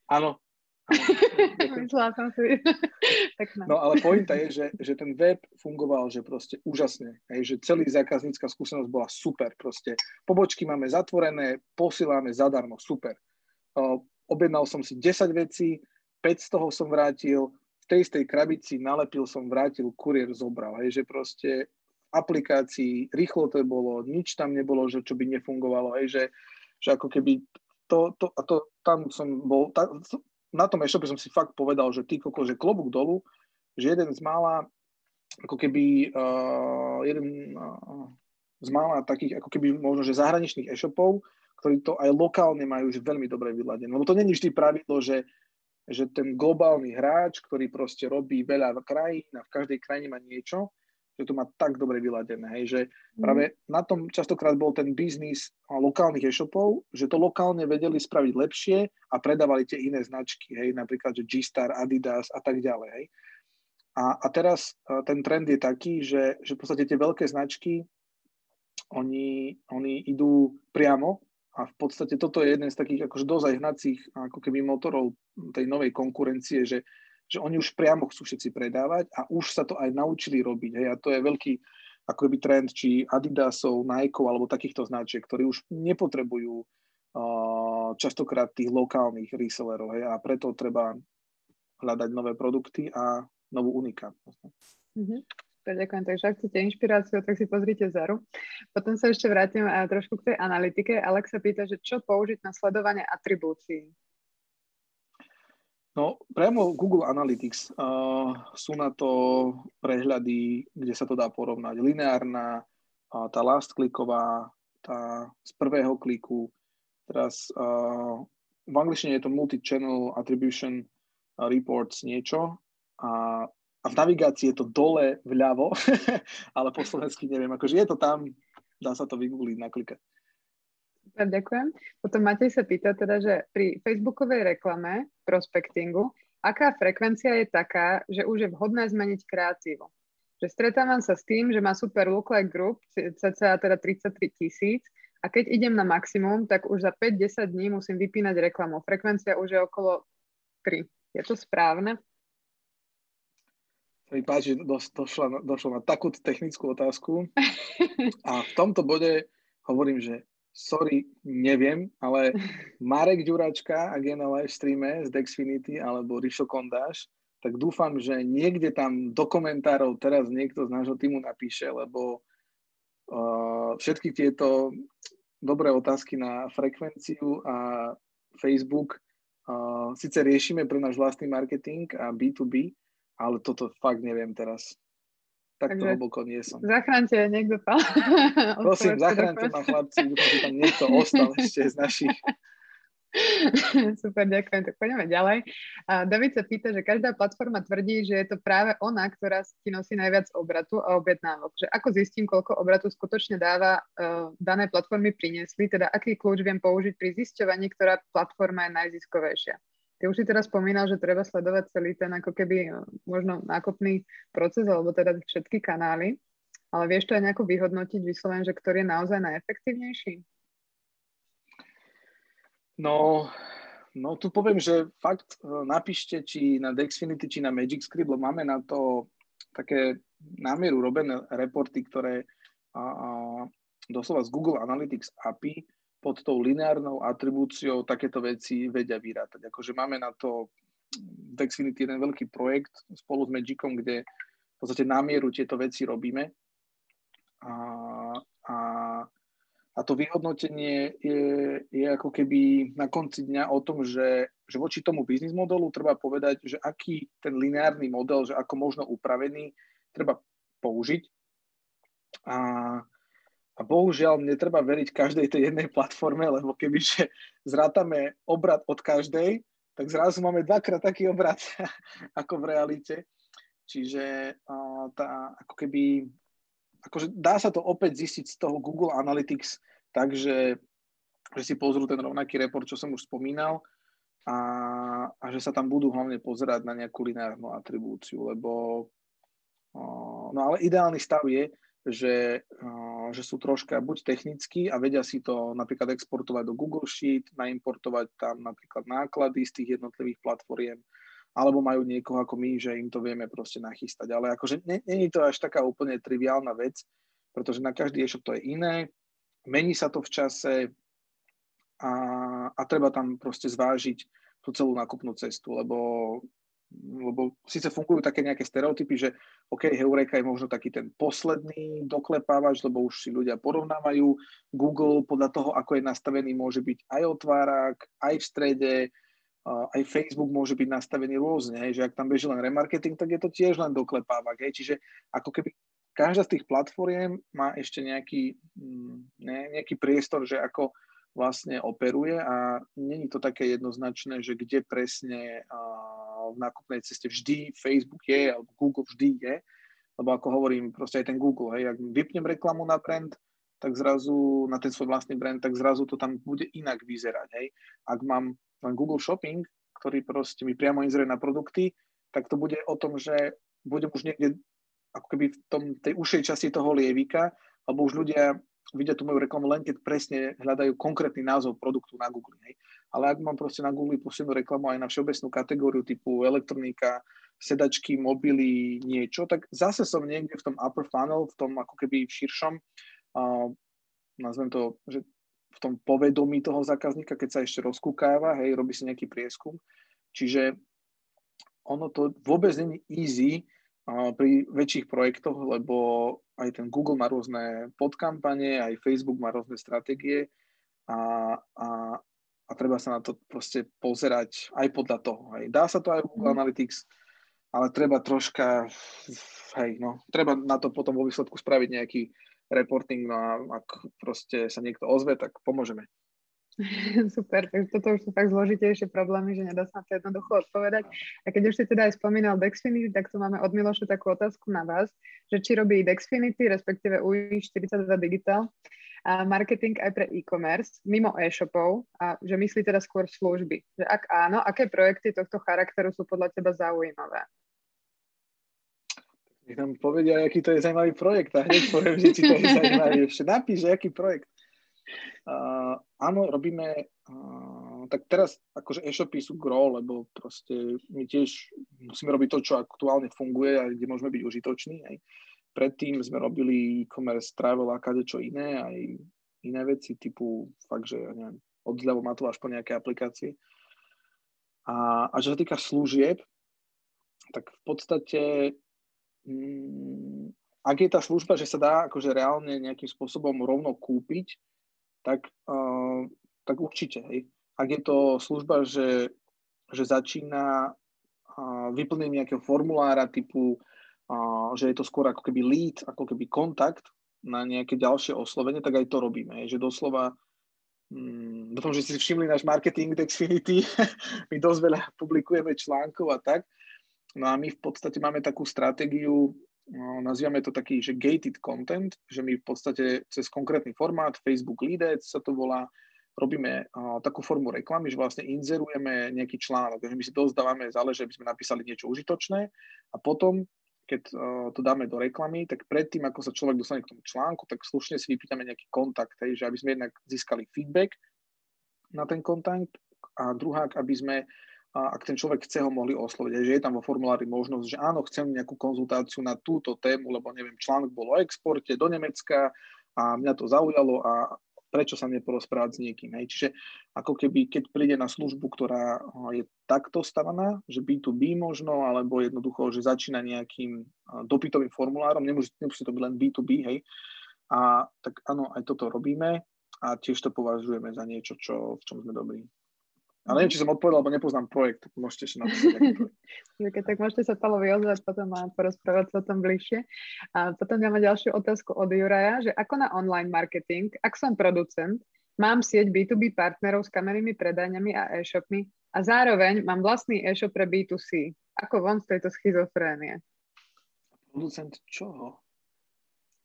Áno. Myslela som si. No ale pointa je, že ten web fungoval, že proste úžasne, hej, že celý zákaznícka skúsenosť bola super, proste pobočky máme zatvorené, posielame zadarmo, super. Objednal som si 10 vecí, 5 z toho som vrátil, tej istej krabici nalepil som, vrátil, kuriér zobral. Hej, že proste v aplikácii rýchlo to bolo, nič tam nebolo, že čo by nefungovalo. Hej, že ako keby to tam som bol, na tom e-shope som si fakt povedal, že ty koko, že klobúk dolu, že jeden z mála ako keby z mála takých ako keby možno, že zahraničných e-shopov, ktorí to aj lokálne majú že veľmi dobre vyladené. Lebo to není vždy pravidlo, že ten globálny hráč, ktorý proste robí veľa krajín a v každej krajine má niečo, že to má tak dobre vyladené. Hej, že práve na tom častokrát bol ten biznis lokálnych e-shopov, že to lokálne vedeli spraviť lepšie a predávali tie iné značky, hej, napríklad že G-Star, Adidas a tak ďalej. Hej. A teraz ten trend je taký, že v podstate tie veľké značky, oni idú priamo. A v podstate toto je jeden z takých akože dosť hnacích ako keby motorov tej novej konkurencie, že oni už priamo chcú všetci predávať a už sa to aj naučili robiť. Hej. A to je veľký ako keby trend či Adidasov, Nikeov alebo takýchto značiek, ktorí už nepotrebujú častokrát tých lokálnych resellerov. Hej. A preto treba hľadať nové produkty a novú unikátnosť. Mm-hmm. Ďakujem, takže ak chcete inšpiráciu, tak si pozrite Zaru. Potom sa ešte vrátim trošku k tej analytike. Alex sa pýta, že čo použiť na sledovanie atribúcií? No, priamo Google Analytics sú na to prehľady, kde sa to dá porovnať. Lineárna, tá last kliková, tá z prvého kliku. Teraz v angličtine je to multi-channel attribution reports niečo a v navigácii je to dole vľavo, ale po slovensky neviem, akože je to tam, dá sa to vygoogliť, naklikať. Super, ďakujem. Potom Matej sa pýta teda, že pri facebookovej reklame, prospektingu, aká frekvencia je taká, že už je vhodné zmeniť kreatívu? Že stretávam sa s tým, že má super lookalike group, cca teda 33,000 a keď idem na maximum, tak už za 5-10 dní musím vypínať reklamu. Frekvencia už je okolo 3. Je to správne? Mi páči, došlo na takú technickú otázku a v tomto bode hovorím, že sorry, neviem, ale Marek Ďuračka, ak je na live streame z Dexfinity alebo Rišo Kondáš, tak dúfam, že niekde tam do komentárov teraz niekto z nášho týmu napíše, lebo všetky tieto dobré otázky na frekvenciu a Facebook síce riešime pre náš vlastný marketing a B2B, ale toto fakt neviem teraz. Takto hlboko nie som. Zachránte niekto pán. Prosím, zachránte ma chlapci, dúfam, že tam niekto ostal ešte z našich. Super, ďakujem. Tak poďme ďalej. David sa pýta, že každá platforma tvrdí, že je to práve ona, ktorá ti nosí najviac obratu a objednávok. Že ako zistím, koľko obratu skutočne dáva dané platformy priniesli, teda aký kľúč viem použiť pri zisťovaní, ktorá platforma je najziskovejšia. Ty už si teraz spomínal, že treba sledovať celý ten ako keby možno nákupný proces, alebo teda všetky kanály, ale vieš to aj nejako vyhodnotiť vyslovene, že ktorý je naozaj najefektívnejší? No tu poviem, že fakt napíšte či na Dexfinity, či na Magic Script, lebo máme na to také námieru robené reporty, ktoré doslova z Google Analytics API pod tou lineárnou atribúciou takéto veci vedia vyrátať. Akože máme na to v Dexfinity jeden veľký projekt spolu s Magicom, kde v podstate námieru tieto veci robíme. A to vyhodnotenie je ako keby na konci dňa o tom, že voči tomu biznis modelu treba povedať, že aký ten lineárny model, že ako možno upravený, treba použiť. A bohužiaľ, netreba veriť každej tej jednej platforme, lebo kebyže zrátame obrat od každej, tak zrazu máme dvakrát taký obrat ako v realite. Čiže akože dá sa to opäť zistiť z toho Google Analytics, takže že si pozrú ten rovnaký report, čo som už spomínal, a že sa tam budú hlavne pozerať na nejakú lineárnu atribúciu, lebo no ale ideálny stav je, že sú troška buď technickí a vedia si to napríklad exportovať do Google Sheet, naimportovať tam napríklad náklady z tých jednotlivých platform, alebo majú niekoho ako my, že im to vieme proste nachystať. Ale akože nie je to až taká úplne triviálna vec, pretože na každý e-shop to je iné, mení sa to v čase a treba tam proste zvážiť tú celú nákupnú cestu, lebo síce fungujú také nejaké stereotypy, že OK, Heuréka je možno taký ten posledný doklepávač, lebo už si ľudia porovnávajú. Google podľa toho, ako je nastavený, môže byť aj otvárák, aj v strede, aj Facebook môže byť nastavený rôzne, hej, že ak tam beží len remarketing, tak je to tiež len doklepávak. Hej, čiže ako keby každá z tých platform má ešte nejaký priestor, že ako vlastne operuje, a není to také jednoznačné, že kde presne v nákupnej ceste vždy Facebook je, alebo Google vždy je, lebo ako hovorím, proste aj ten Google, hej, ak vypnem reklamu na brand, tak zrazu, na ten svoj vlastný brand, tak zrazu to tam bude inak vyzerať, hej. Ak mám len Google Shopping, ktorý proste mi priamo inzeruje na produkty, tak to bude o tom, že budem už niekde ako keby v tej ušej časti toho lievika, alebo už ľudia vidia tú moju reklamu len, keď presne hľadajú konkrétny názov produktu na Google. Hej. Ale ak mám proste na Google posielnú reklamu aj na všeobecnú kategóriu typu elektronika, sedačky, mobily, niečo, tak zase som niekde v tom upper funnel, v tom ako keby v širšom, nazvem to, že v tom povedomí toho zákazníka, keď sa ešte rozkúkáva, hej, robí si nejaký prieskum. Čiže ono to vôbec nie je easy pri väčších projektoch, lebo aj ten Google má rôzne podkampane, aj Facebook má rôzne stratégie a treba sa na to proste pozerať aj podľa toho. Hej. Dá sa to aj v Google Analytics, ale treba troška, hej, no, treba na to potom vo výsledku spraviť nejaký reporting, no a ak proste sa niekto ozve, tak pomôžeme. Super, takže toto už sú tak zložitejšie problémy, že nedá sa na to jednoducho odpovedať. A keď už si teda aj spomínal Dexfinity, tak tu máme od Miloša takú otázku na vás, že či robí Dexfinity, respektíve UI42 Digital, a marketing aj pre e-commerce, mimo e-shopov, a že myslí teda skôr služby. Že ak áno, aké projekty tohto charakteru sú podľa teba zaujímavé? Nech nám povedia, aký to je zaujímavý projekt, a hneď poviem, že či to je zaujímavý. Ešte napíš, aký projekt. Áno, robíme, tak teraz akože e-shopy sú gro, lebo proste my tiež musíme robiť to, čo aktuálne funguje a kde môžeme byť užitoční. Aj predtým sme robili e-commerce, travel a kadečo iné, aj iné veci typu fakt, že ja neviem, od zľavomatu až po nejaké aplikácie. A čo sa týka služieb, tak v podstate ak je tá služba, že sa dá akože reálne nejakým spôsobom rovno kúpiť, tak určite. Hej. Ak je to služba, že začína vyplnením nejakého formulára typu že je to skôr ako keby lead, ako keby kontakt na nejaké ďalšie oslovenie, tak aj to robíme. Že doslova, dúfam, že ste si všimli náš marketing Dexfinity, my dosť veľa publikujeme článkov a tak. No a my v podstate máme takú stratégiu, nazývame to taký, že gated content, že my v podstate cez konkrétny formát, Facebook Lead Ads sa to volá, robíme takú formu reklamy, že vlastne inzerujeme nejaký článok, takže my si dosť dávame záleží, aby sme napísali niečo užitočné a potom keď to dáme do reklamy, tak predtým, ako sa človek dostane k tomu článku, tak slušne si vypýtame nejaký kontakt, že aby sme jednak získali feedback na ten kontakt a druhák, aby sme, ak ten človek chce, ho mohli osloviť. Že je tam vo formulári možnosť, že áno, chcem nejakú konzultáciu na túto tému, lebo neviem, článok bol o exporte do Nemecka a mňa to zaujalo a prečo sa neporozprávať s niekým. Hej? Čiže ako keby, keď príde na službu, ktorá je takto stavaná, že B2B možno, alebo jednoducho, že začína nejakým dopytovým formulárom, nemusí to byť len B2B, hej. A tak áno, aj toto robíme a tiež to považujeme za niečo, v čom sme dobrí. Ale neviem, či som odpovedal, lebo nepoznám projekt, tak môžete sa napísať. Tak môžete sa Pavlovi ozvať potom a porozprávať sa o tom bližšie. A potom máme ďalšiu otázku od Juraja, že ako na online marketing, ak som producent, mám sieť B2B partnerov s kamennými predajňami a e-shopmi a zároveň mám vlastný e-shop pre B2C. Ako von z tejto schizofrénie? Producent čoho?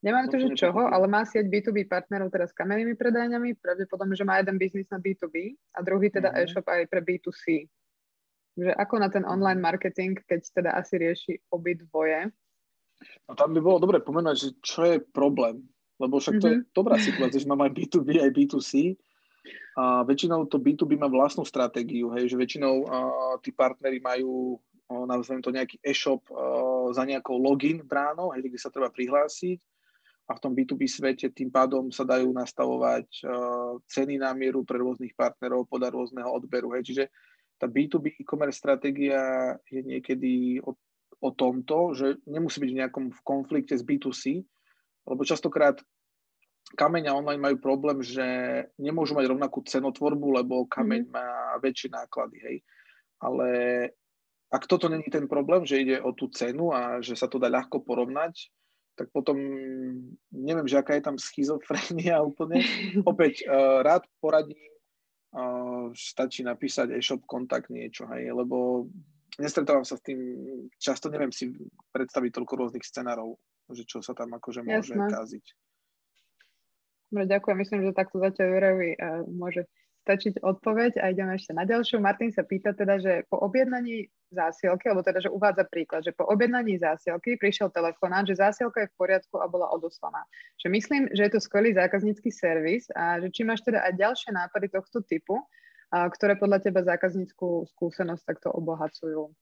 Nemám tu, že čoho, ale má sieť B2B partnerov teraz s kamennými predajňami, pravdepodobne, že má jeden biznis na B2B a druhý teda e-shop aj pre B2C. Takže ako na ten online marketing, keď teda asi rieši obidvoje? No tam by bolo dobre pomenovať, že čo je problém, lebo však to je dobrá situácia, že mám aj B2B, aj B2C. A väčšinou to B2B má vlastnú stratégiu, hej, že väčšinou tí partneri majú, nazvem to nejaký e-shop za nejakou login bránou, hej, kde sa treba prihlásiť. A v tom B2B svete tým pádom sa dajú nastavovať ceny na mieru pre rôznych partnerov podľa rôzneho odberu. Hej. Čiže tá B2B e-commerce stratégia je niekedy o tomto, že nemusí byť v nejakom konflikte s B2C, lebo častokrát kameň a online majú problém, že nemôžu mať rovnakú cenotvorbu, lebo kameň má väčšie náklady. Hej. Ale ak toto není ten problém, že ide o tú cenu a že sa to dá ľahko porovnať, tak potom neviem, že aká je tam schizofrenia úplne. Opäť rád poradím, stačí napísať e-shop, kontakt, niečo, hej, lebo nestretávam sa s tým, často neviem si predstaviť toľko rôznych scenárov, že čo sa tam akože môže kaziť. Dobre, ďakujem, myslím, že takto zatiaľ Jurejovi môže stačiť odpoveď a ideme ešte na ďalšiu. Martin sa pýta teda, že po objednaní zásielky, alebo teda, že uvádza príklad, že po objednaní zásielky prišiel telefonát, že zásielka je v poriadku a bola odoslaná. Že myslím, že je to skvelý zákaznícky servis a že či máš teda aj ďalšie nápady tohto typu, ktoré podľa teba zákazníckú skúsenosť takto obohacujú.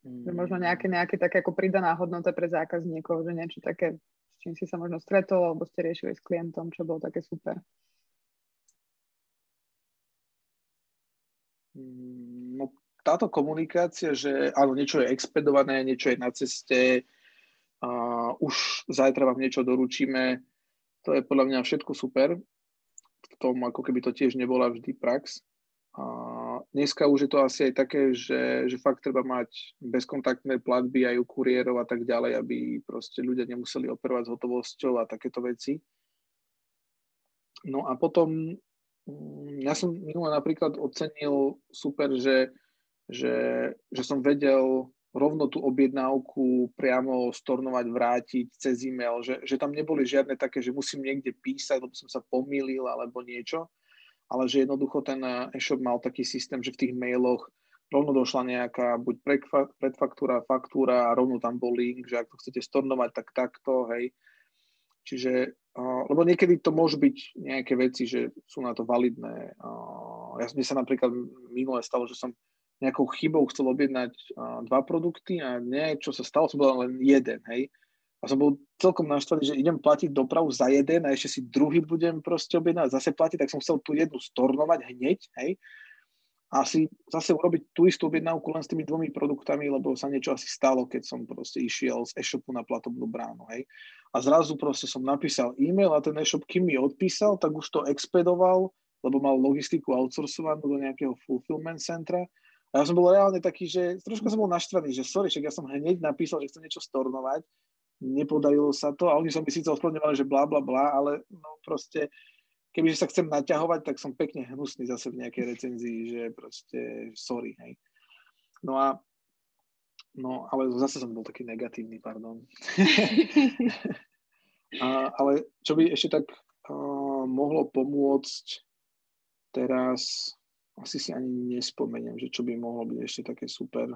Že možno nejaké také ako pridaná hodnota pre zákazníkov, že niečo také, s čím si sa možno stretol, alebo ste riešili s klientom, čo bolo také super. No, táto komunikácia, že áno, niečo je expedované, niečo je na ceste, už zajtra vám niečo doručíme, to je podľa mňa všetko super. V tom, ako keby to tiež nebola vždy prax. Dneska už je to asi aj také, že fakt treba mať bezkontaktné platby aj u kuriérov a tak ďalej, aby proste ľudia nemuseli operovať s hotovosťou a takéto veci. No a potom ja som minule napríklad ocenil super, že som vedel rovno tú objednávku priamo stornovať, vrátiť cez e-mail, že tam neboli žiadne také, že musím niekde písať, lebo som sa pomýlil alebo niečo, ale že jednoducho ten e-shop mal taký systém, že v tých mailoch rovno došla nejaká buď predfaktúra, faktúra a rovno tam bol link, že ak to chcete stornovať, tak takto, hej. Čiže, lebo niekedy to môžu byť nejaké veci, že sú na to validné. Mne sa napríklad minule stalo, že som nejakou chybou chcel objednať dva produkty a niečo sa stalo, som bol len jeden, hej. A som bol celkom naštvaný, že idem platiť dopravu za jeden a ešte si druhý budem proste objednať, zase platiť, tak som chcel tú jednu stornovať hneď, hej. A si zase urobiť tú istú objednávku len s tými dvomi produktami, lebo sa niečo asi stalo, keď som proste išiel z e-shopu na platobnú bránu, hej. A zrazu proste som napísal e-mail a ten e-shop, kým mi odpísal, tak už to expedoval, lebo mal logistiku outsourcovanú do nejakého fulfillment centra A ja som bol reálne taký, že trošku som bol naštvaný, že sorry, však ja som hneď napísal, že chcem niečo stornovať, nepodarilo sa to a oni som mi síce osplňovali, že blá, blá, blá, ale no proste, kebyže sa chcem naťahovať, tak som pekne hnusný zase v nejakej recenzii, že proste sorry, hej. No a, no ale zase som bol taký negatívny, pardon. Ale čo by ešte tak mohlo pomôcť teraz, asi si ani nespomeniem, že čo by mohlo byť ešte také super.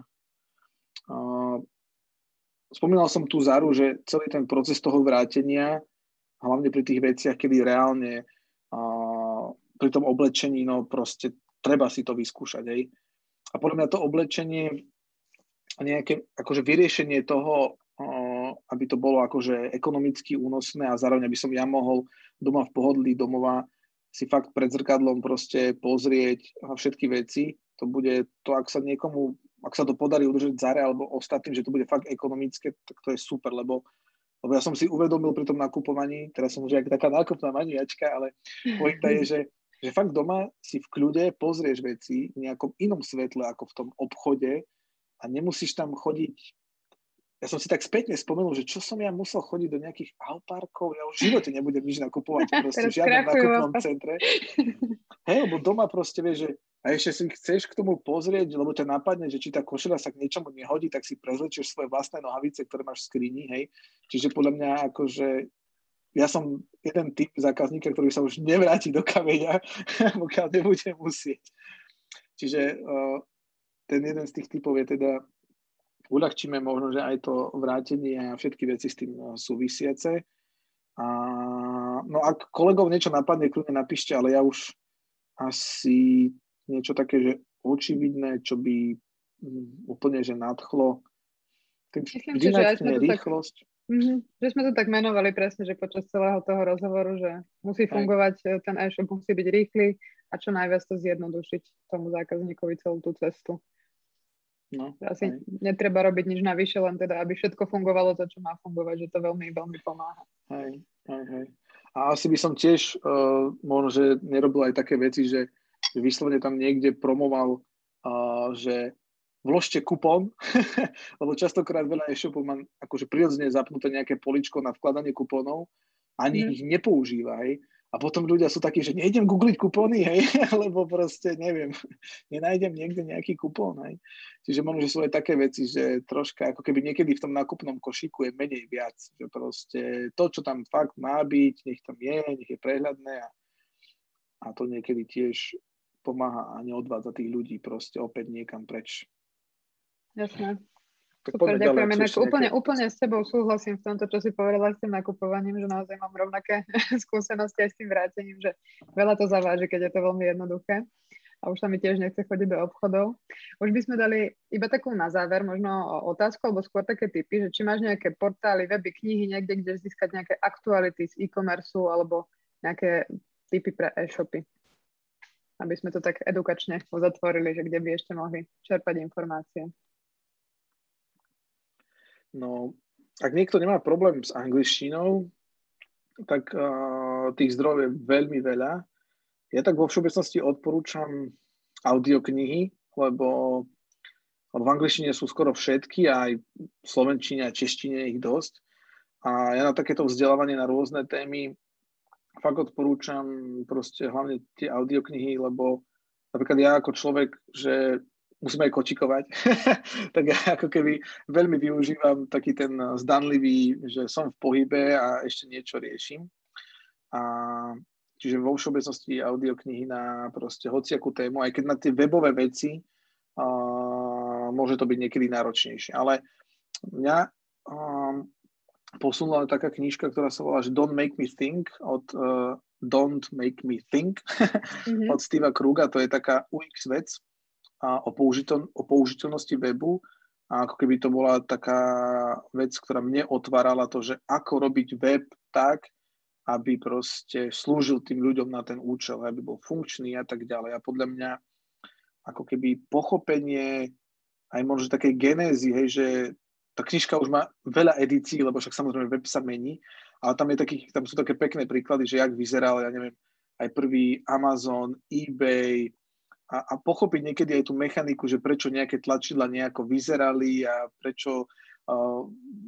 Spomínal som tú Zaru, že celý ten proces toho vrátenia, hlavne pri tých veciach, kedy reálne pri tom oblečení, no proste treba si to vyskúšať. Aj. A podľa mňa to oblečenie, nejaké akože vyriešenie toho, aby to bolo akože ekonomicky únosné a zároveň aby som ja mohol doma v pohodlí domova si fakt pred zrkadlom proste pozrieť všetky veci. To bude to, ak sa niekomu, ak sa to podarí udržať Zare alebo ostatným, že to bude fakt ekonomické, tak to je super, lebo ja som si uvedomil pri tom nakupovaní, teraz som už taká nákupná maniačka, ale pointa je, že fakt doma si v kľude pozrieš veci v nejakom inom svetle ako v tom obchode a nemusíš tam chodiť. Ja som si tak spätne spomenul, že čo som ja musel chodiť do nejakých auparkov, ja už v živote nebudem nič nakupovať proste v žiadnom nákupnom centre. Hej, lebo doma proste vieš, že a ešte si chceš k tomu pozrieť, lebo ťa napadne, že či tá košela sa k niečomu nehodí, tak si prezlečieš svoje vlastné nohavice, ktoré máš v skrini, hej. Čiže podľa mňa akože ja som jeden typ zákazníka, ktorý sa už nevráti do kameňa, pokiaľ nebudem musieť. Čiže ten jeden z tých typov je teda uľahčíme možno, že aj to vrátenie a všetky veci s tým súvisiace. A, no ak kolegov niečo napadne, kľudne napíšte, ale ja už asi niečo také, že očividné, čo by úplne, že nadchlo. Myslím si, že rýchlosť. Že sme to tak menovali presne, že počas celého toho rozhovoru, že musí fungovať, ten e-shop musí byť rýchly a čo najviac to zjednodušiť tomu zákazníkovi celú tú cestu. No, asi netreba robiť nič navyše, len teda, aby všetko fungovalo to, čo má fungovať, že to veľmi, veľmi pomáha. Hej. A asi by som tiež možno, že nerobil aj také veci, že vyslovene tam niekde promoval, že vložte kupón, lebo častokrát veľa e-shopov má akože prirodzene zapnuté nejaké poličko na vkladanie kupónov, ani ich nepoužíva. Hej. A potom ľudia sú takí, že nejdem googliť kupóny, hej, lebo proste neviem, nenájdem niekde nejaký kupón. Hej. Čiže možno, že sú aj také veci, že troška, ako keby niekedy v tom nákupnom košíku je menej viac. Že proste to, čo tam fakt má byť, nech tam je, nech je prehľadné a to niekedy tiež pomáha a neodvádza tých ľudí proste opäť niekam preč. Jasné. Super, ďakujem. Úplne s tebou súhlasím v tomto, čo si povedala s tým nakupovaním, že naozaj mám rovnaké skúsenosti aj s tým vrátením, že veľa to zaváži, keď je to veľmi jednoduché. A už sa mi tiež nechce chodiť do obchodov. Už by sme dali iba takú na záver, možno otázku, alebo skôr také tipy, že či máš nejaké portály, weby, knihy, niekde, kde získať nejaké aktuality z e-commerce alebo nejaké tipy pre e-shopy. Aby sme to tak edukačne uzatvorili, že kde by ešte mohli čerpať informácie. No, ak niekto nemá problém s angličtinou, tak tých zdrojov je veľmi veľa. Ja tak vo všeobecnosti odporúčam audioknihy, lebo v angličtine sú skoro všetky, aj v slovenčine a češtine ich dosť. A ja na takéto vzdelávanie na rôzne témy fakt odporúčam proste hlavne tie audioknihy, lebo napríklad ja ako človek, že musíme aj kočikovať, tak ja ako keby veľmi využívam taký ten zdanlivý, že som v pohybe a ešte niečo riešim. A čiže vo všeobecnosti audioknihy na proste hociakú tému, aj keď na tie webové veci môže to byť niekedy náročnejšie. Ale mňa posunula taká knižka, ktorá sa volá Don't Make Me Think od od Steva Kruga. To je taká UX vec, o použiteľnosti webu a ako keby to bola taká vec, ktorá mne otvárala to, že ako robiť web tak, aby proste slúžil tým ľuďom na ten účel, aby bol funkčný a tak ďalej. A podľa mňa ako keby pochopenie aj možno takej genézy, hej, že tá knižka už má veľa edícií, lebo však samozrejme web sa mení, ale tam sú také pekné príklady, že jak vyzeral, ja neviem, aj prvý Amazon, eBay, a pochopiť niekedy aj tú mechaniku, že prečo nejaké tlačidla nejako vyzerali a prečo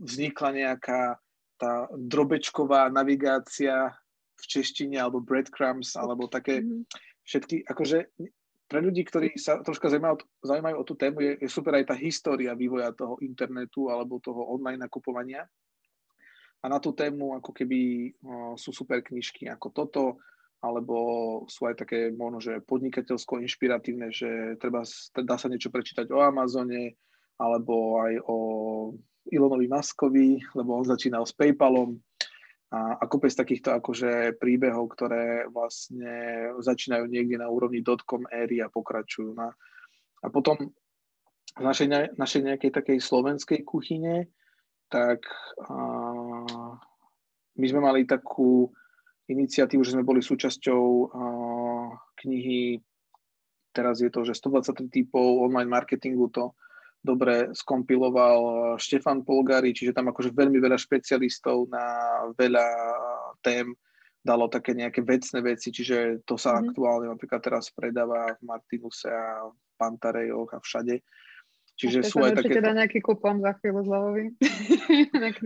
vznikla nejaká tá drobečková navigácia v češtine alebo breadcrumbs alebo také všetky, akože pre ľudí, ktorí sa troška zaujímajú o tú tému, je super aj tá história vývoja toho internetu alebo toho online nakupovania. A na tú tému ako keby sú super knižky ako toto, alebo sú aj také možno, že podnikateľsko-inšpiratívne, že treba, dá sa niečo prečítať o Amazone, alebo aj o Elonovi Muskovi, lebo on začínal s PayPalom. A kopec takýchto akože príbehov, ktoré vlastne začínajú niekde na úrovni dotcom éry a pokračujú. A potom v našej nejakej takej slovenskej kuchyne, tak my sme mali takú iniciatívu, že sme boli súčasťou knihy, teraz je to, že 123 typov online marketingu, to dobre skompiloval Štefan Polgári, čiže tam akože veľmi veľa špecialistov na veľa tém dalo také nejaké vecné veci, čiže to sa aktuálne napríklad teraz predáva v Martinuse a v Pantarejoch a všade. Čiže sú aj také... Teda nejaký kupón za chvíľu zľavový.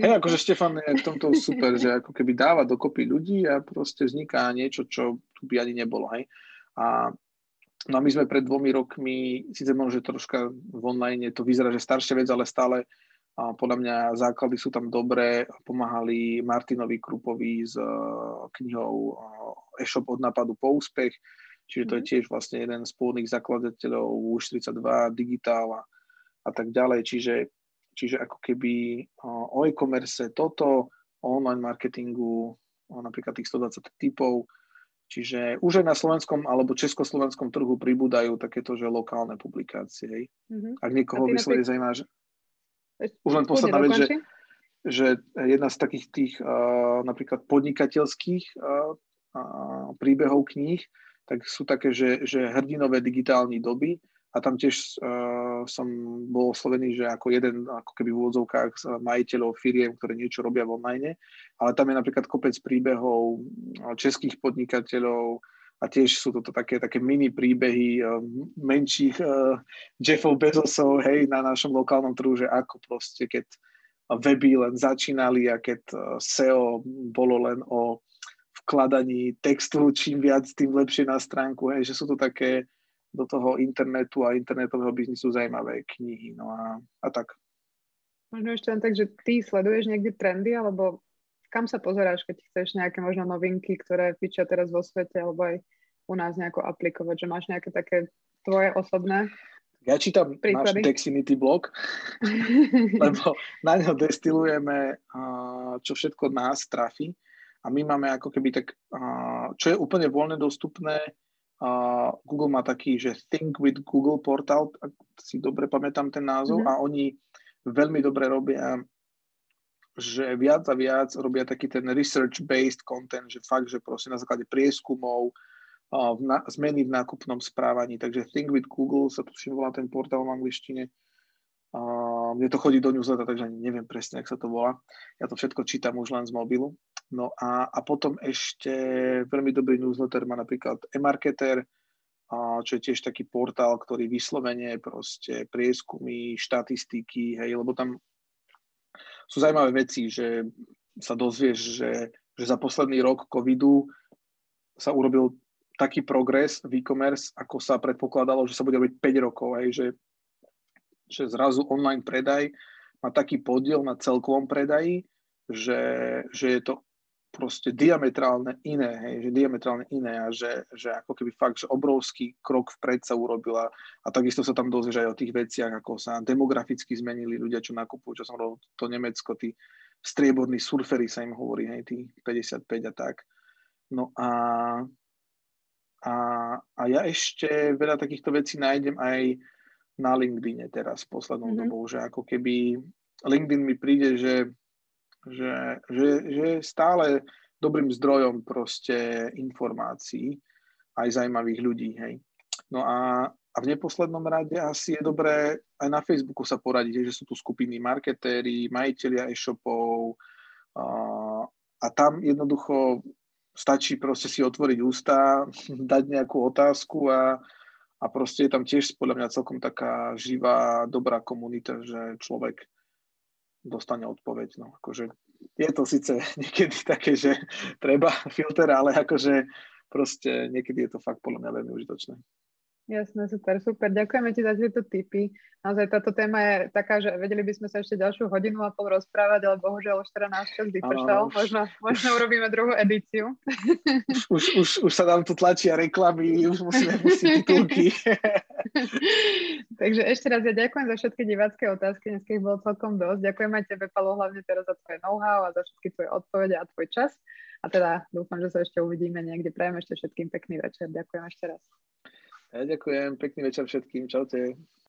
Hej, akože Štefan je v tomto super, že ako keby dáva dokopy ľudí a proste vzniká niečo, čo tu by ani nebolo, hej. No my sme pred 2 rokmi, síce možno, že troška v online to vyzerá, že staršia vec, ale stále podľa mňa základy sú tam dobré. Pomáhali Martinovi Krupovi s knihou e-shop od nápadu po úspech, čiže to je tiež vlastne jeden z pôvodných zakladateľov WU42, Digitál a tak ďalej. Čiže ako keby o e-commerce toto, o online marketingu, napríklad tých 120 typov. Čiže už aj na slovenskom alebo československom trhu pribúdajú takéto, že lokálne publikácie. Mm-hmm. Ak niekoho vyslovene zaujíma, že... Už len posledná vec, že jedna z takých tých napríklad podnikateľských príbehov kníh, tak sú také, že hrdinové digitálnej doby. A tam tiež som bol oslovený, že ako jeden, ako keby v úvodzovkách majiteľov firiem, ktoré niečo robia v online, ale tam je napríklad kopec príbehov českých podnikateľov a tiež sú toto také mini príbehy menších Jeffov Bezosov, hej, na našom lokálnom trhu, že ako proste, keď weby len začínali a keď SEO bolo len o vkladaní textu, čím viac, tým lepšie na stránku, hej, že sú to také do toho internetu a internetového biznisu zaujímavé knihy, no a tak. Možno ešte len tak, že ty sleduješ niekde trendy, alebo kam sa pozeráš, keď chceš nejaké možno novinky, ktoré fičia teraz vo svete, alebo aj u nás nejako aplikovať, že máš nejaké také tvoje osobné príklady? Ja čítam náš Dexfinity blog, lebo na ňo destilujeme, čo všetko nás trafi a my máme ako keby tak, čo je úplne voľne dostupné. Google má taký, že Think with Google portál, ak si dobre pamätám ten názov, a oni veľmi dobre robia, že viac a viac robia taký ten research-based content, že fakt, že proste na základe prieskumov, zmeny v nákupnom správaní, takže Think with Google sa tuším volá ten portál v angličtine. Mne to chodí do newslettera, takže ani neviem presne, ak sa to volá. Ja to všetko čítam už len z mobilu. No a potom ešte veľmi dobrý newsletter má napríklad e-marketer, čo je tiež taký portál, ktorý vyslovene proste prieskumy, štatistiky, hej, lebo tam sú zaujímavé veci, že sa dozvieš, že za posledný rok covidu sa urobil taký progres v e-commerce, ako sa predpokladalo, že sa bude robiť 5 rokov, hej, že zrazu online predaj má taký podiel na celkovom predaji, že je to proste diametrálne iné, hej, že diametrálne iné a že ako keby fakt, že obrovský krok vpred sa urobila a takisto sa tam dozvieš aj o tých veciach, ako sa demograficky zmenili ľudia, čo nakupujú, čo som hovoril, to Nemecko, tí strieborní surferi sa im hovorí, hej, tí 55 a tak. No a ja ešte veľa takýchto vecí nájdem aj na LinkedIne teraz poslednou dobou, že ako keby LinkedIn mi príde, že je stále dobrým zdrojom proste informácií aj zaujímavých ľudí, hej. No a v neposlednom rade asi je dobré aj na Facebooku sa poradiť, že sú tu skupiny marketéri, majitelia e-shopov a tam jednoducho stačí proste si otvoriť ústa, dať nejakú otázku a A proste je tam tiež podľa mňa celkom taká živá, dobrá komunita, že človek dostane odpoveď. No, akože je to síce niekedy také, že treba filter, ale akože proste niekedy je to fakt podľa mňa veľmi užitočné. Jasné, super, super. Ďakujeme ti za tieto tipy. Naozaj táto téma je taká, že vedeli by sme sa ešte ďalšiu hodinu a pol rozprávať, ale bohužiaľ už teda náš čas vypršal. Možno urobíme druhú edíciu. Už sa nám tu tlačia reklamy, už musíme pustiť titulky. Takže ešte raz ja ďakujem za všetky divácké otázky, dnes ich bolo celkom dosť. Ďakujem aj tebe, Pavol, hlavne teraz za tvoje know-how a za všetky tvoje odpovede a tvoj čas. A teda dúfam, že sa ešte uvidíme niekde. Prajem ešte všetkým pekný večer. Ďakujem ešte raz. Ja ďakujem, pekný večer všetkým, čaute.